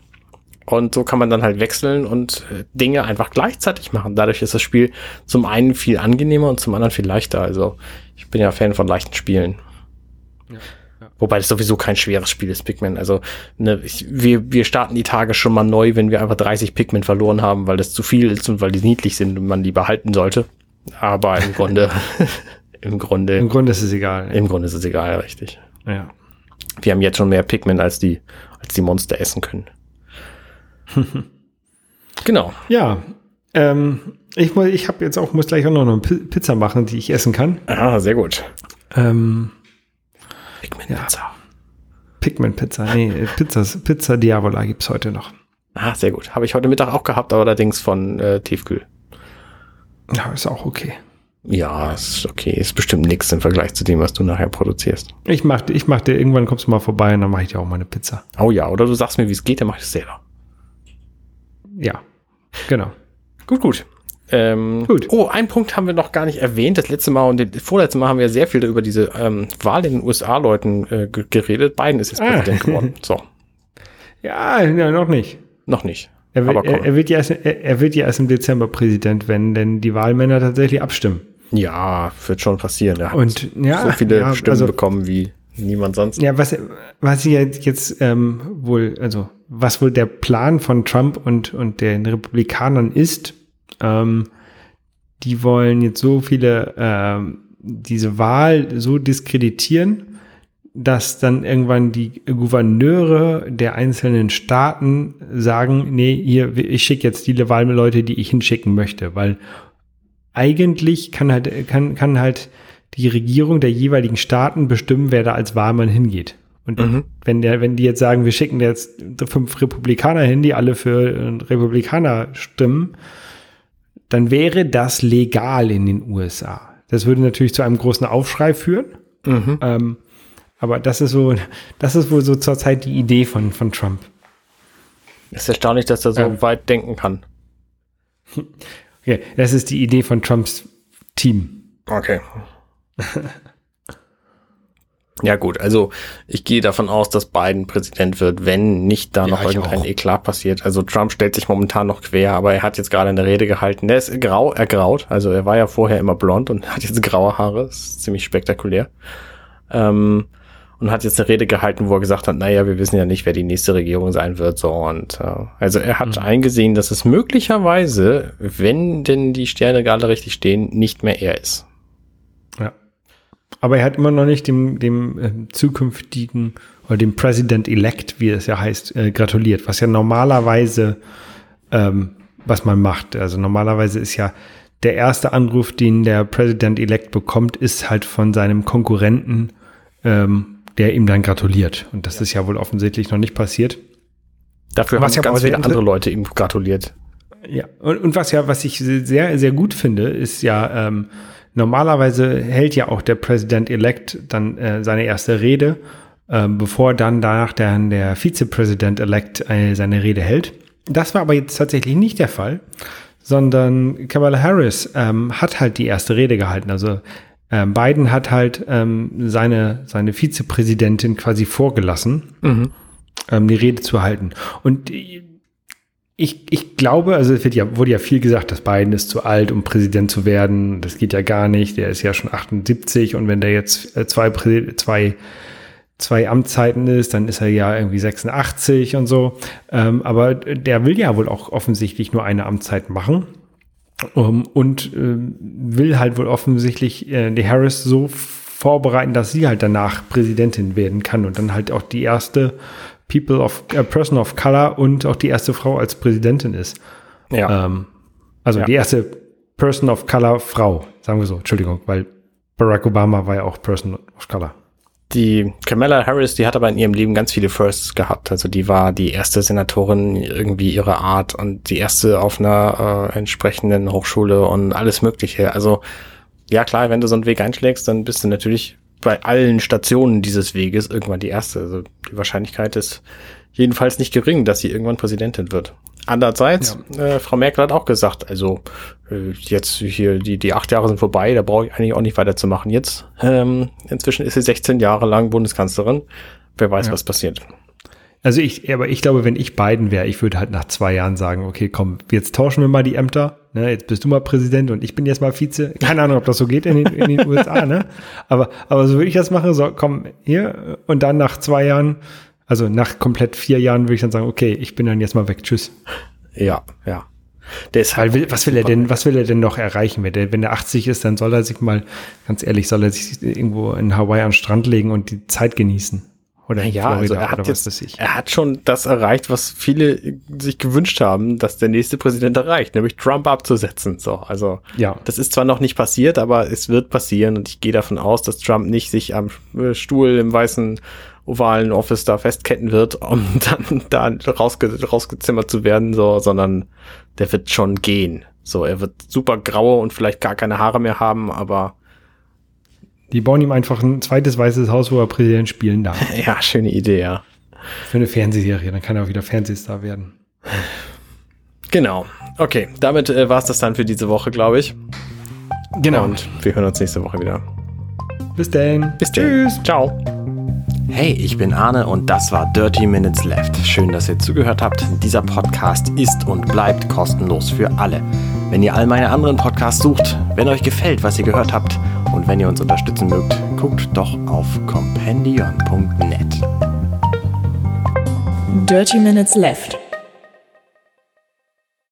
Und so kann man dann halt wechseln und Dinge einfach gleichzeitig machen. Dadurch ist das Spiel zum einen viel angenehmer und zum anderen viel leichter. Also ich bin ja Fan von leichten Spielen. Ja, ja. Wobei das sowieso kein schweres Spiel ist, Pikmin. Also ne, ich, wir, wir starten die Tage schon mal neu, wenn wir einfach dreißig Pikmin verloren haben, weil das zu viel ist und weil die niedlich sind und man die behalten sollte. Aber im Grunde, im Grunde. Im Grunde ist es egal. Im Grunde ist es egal, richtig. Ja. Wir haben jetzt schon mehr Pikmin, als die, als die Monster essen können. Genau. Ja, ähm, ich, ich habe jetzt auch, muss gleich auch noch eine Pizza machen, die ich essen kann. Ah, sehr gut. Ähm, Pikmin-Pizza. Ja. Pikmin-Pizza, nee, Pizzas, Pizza Diavola gibt es heute noch. Ah, sehr gut. Habe ich heute Mittag auch gehabt, aber allerdings von äh, Tiefkühl. Ja, ist auch okay. Ja, ist okay. Ist bestimmt nichts im Vergleich zu dem, was du nachher produzierst. Ich mach, ich mach dir, irgendwann kommst du mal vorbei und dann mache ich dir auch mal eine Pizza. Oh ja, oder du sagst mir, wie es geht, dann mache ich es selber. Ja, genau. Gut, gut. Ähm, gut. Oh, einen Punkt haben wir noch gar nicht erwähnt. Das letzte Mal und das vorletzte Mal haben wir sehr viel über diese ähm, Wahl in den U S A-Leuten äh, geredet. Biden ist jetzt ah. Präsident geworden. So. Ja, ja, noch nicht. Noch nicht. Er, will, er, er, wird ja erst, er, er wird ja erst im Dezember Präsident, wenn denn die Wahlmänner tatsächlich abstimmen. Ja, wird schon passieren. Er hat und, ja, so viele ja, Stimmen also, bekommen wie niemand sonst. Ja, was, was ich jetzt ähm, wohl, also was wohl der Plan von Trump und, und den Republikanern ist, ähm, die wollen jetzt so viele, ähm, diese Wahl so diskreditieren, dass dann irgendwann die Gouverneure der einzelnen Staaten sagen, nee, hier, ich schicke jetzt die Wahlleute, die ich hinschicken möchte, weil eigentlich kann halt, kann, kann halt die Regierung der jeweiligen Staaten bestimmen, wer da als Wahlmann hingeht. Und mhm. wenn der, wenn die jetzt sagen, wir schicken jetzt fünf Republikaner hin, die alle für Republikaner stimmen, dann wäre das legal in den U S A. Das würde natürlich zu einem großen Aufschrei führen. Mhm. Ähm, aber das ist so, das ist wohl so zurzeit die Idee von, von Trump. Es ist erstaunlich, dass er so ähm, weit denken kann. Okay, das ist die Idee von Trumps Team. Okay. Ja gut, also ich gehe davon aus, dass Biden Präsident wird, wenn nicht da noch ja, irgendein Eklat passiert. Also Trump stellt sich momentan noch quer, aber er hat jetzt gerade eine Rede gehalten. Er ist grau, er graut, also er war ja vorher immer blond und hat jetzt graue Haare, das ist ziemlich spektakulär. Ähm, und hat jetzt eine Rede gehalten, wo er gesagt hat, naja, wir wissen ja nicht, wer die nächste Regierung sein wird. So und äh, also er hat mhm. eingesehen, dass es möglicherweise, wenn denn die Sterne gerade richtig stehen, nicht mehr er ist. Ja. Aber er hat immer noch nicht dem, dem äh, zukünftigen oder dem President-Elect, wie es ja heißt, äh, gratuliert. Was ja normalerweise, ähm, was man macht. Also normalerweise ist ja der erste Anruf, den der President-Elect bekommt, ist halt von seinem Konkurrenten, ähm, der ihm dann gratuliert. Und das ja. ist ja wohl offensichtlich noch nicht passiert. Dafür haben ganz viele andere Leute ihm gratuliert. Ja, und, und was ja, was ich sehr, sehr gut finde, ist ja, ähm, normalerweise hält ja auch der Präsident-Elect dann äh, seine erste Rede, äh, bevor dann danach der, der Vizepräsident-Elect äh, seine Rede hält. Das war aber jetzt tatsächlich nicht der Fall, sondern Kamala Harris ähm, hat halt die erste Rede gehalten. Also äh, Biden hat halt ähm, seine, seine Vizepräsidentin quasi vorgelassen, mhm. ähm, die Rede zu halten. Und äh, Ich, ich glaube, also es wird ja, wurde ja viel gesagt, dass Biden ist zu alt, um Präsident zu werden. Das geht ja gar nicht. Der ist ja schon achtundsiebzig und wenn der jetzt zwei, zwei, zwei Amtszeiten ist, dann ist er ja irgendwie sechsundachtzig und so. Ähm, aber der will ja wohl auch offensichtlich nur eine Amtszeit machen um, und äh, will halt wohl offensichtlich äh, die Harris so vorbereiten, dass sie halt danach Präsidentin werden kann und dann halt auch die erste People of äh, Person of Color und auch die erste Frau als Präsidentin ist. Ja. Ähm, also ja. die erste Person of Color Frau, sagen wir so. Entschuldigung, weil Barack Obama war ja auch Person of Color. Die Kamala Harris, die hat aber in ihrem Leben ganz viele Firsts gehabt. Also die war die erste Senatorin irgendwie ihrer Art und die erste auf einer äh, entsprechenden Hochschule und alles Mögliche. Also ja klar, wenn du so einen Weg einschlägst, dann bist du natürlich bei allen Stationen dieses Weges irgendwann die erste. Also die Wahrscheinlichkeit ist jedenfalls nicht gering, dass sie irgendwann Präsidentin wird. Andererseits, ja. äh, Frau Merkel hat auch gesagt, also äh, jetzt hier die die acht Jahre sind vorbei, da brauche ich eigentlich auch nicht weiterzumachen. Jetzt ähm, inzwischen ist sie sechzehn Jahre lang Bundeskanzlerin. Wer weiß, ja. was passiert. Also ich, aber ich glaube, wenn ich Biden wäre, ich würde halt nach zwei Jahren sagen, okay, komm, jetzt tauschen wir mal die Ämter. Ne? Jetzt bist du mal Präsident und ich bin jetzt mal Vize. Keine Ahnung, ob das so geht in den, in den U S A. Ne? Aber aber so würde ich das machen. So, komm, hier und dann nach zwei Jahren, also nach komplett vier Jahren würde ich dann sagen, okay, ich bin dann jetzt mal weg, tschüss. Ja, ja. Der ist halt, will, was will er denn, was will er denn noch erreichen? Wenn der, wenn der achtzig ist, dann soll er sich mal, ganz ehrlich, soll er sich irgendwo in Hawaii an den Strand legen und die Zeit genießen. Oder ja, Florida, also er hat jetzt, ich. er hat schon das erreicht, was viele sich gewünscht haben, dass der nächste Präsident erreicht, nämlich Trump abzusetzen. So, also ja. Das ist zwar noch nicht passiert, aber es wird passieren und ich gehe davon aus, dass Trump nicht sich am Stuhl im weißen ovalen Office da festketten wird, um dann da rausge- rausgezimmert zu werden, so, sondern der wird schon gehen. So, er wird super graue und vielleicht gar keine Haare mehr haben, aber die bauen ihm einfach ein zweites weißes Haus, wo er Präsident spielen darf. Ja, schöne Idee, ja. Für eine Fernsehserie, dann kann er auch wieder Fernsehstar werden. Genau. Okay, damit äh, war es das dann für diese Woche, glaube ich. Genau. Und wir hören uns nächste Woche wieder. Bis dann. Bis dann. Tschüss. Ciao. Hey, ich bin Arne und das war Dirty Minutes Left. Schön, dass ihr zugehört habt. Dieser Podcast ist und bleibt kostenlos für alle. Wenn ihr all meine anderen Podcasts sucht, wenn euch gefällt, was ihr gehört habt und wenn ihr uns unterstützen mögt, guckt doch auf compendion Punkt net. Dirty Minutes Left.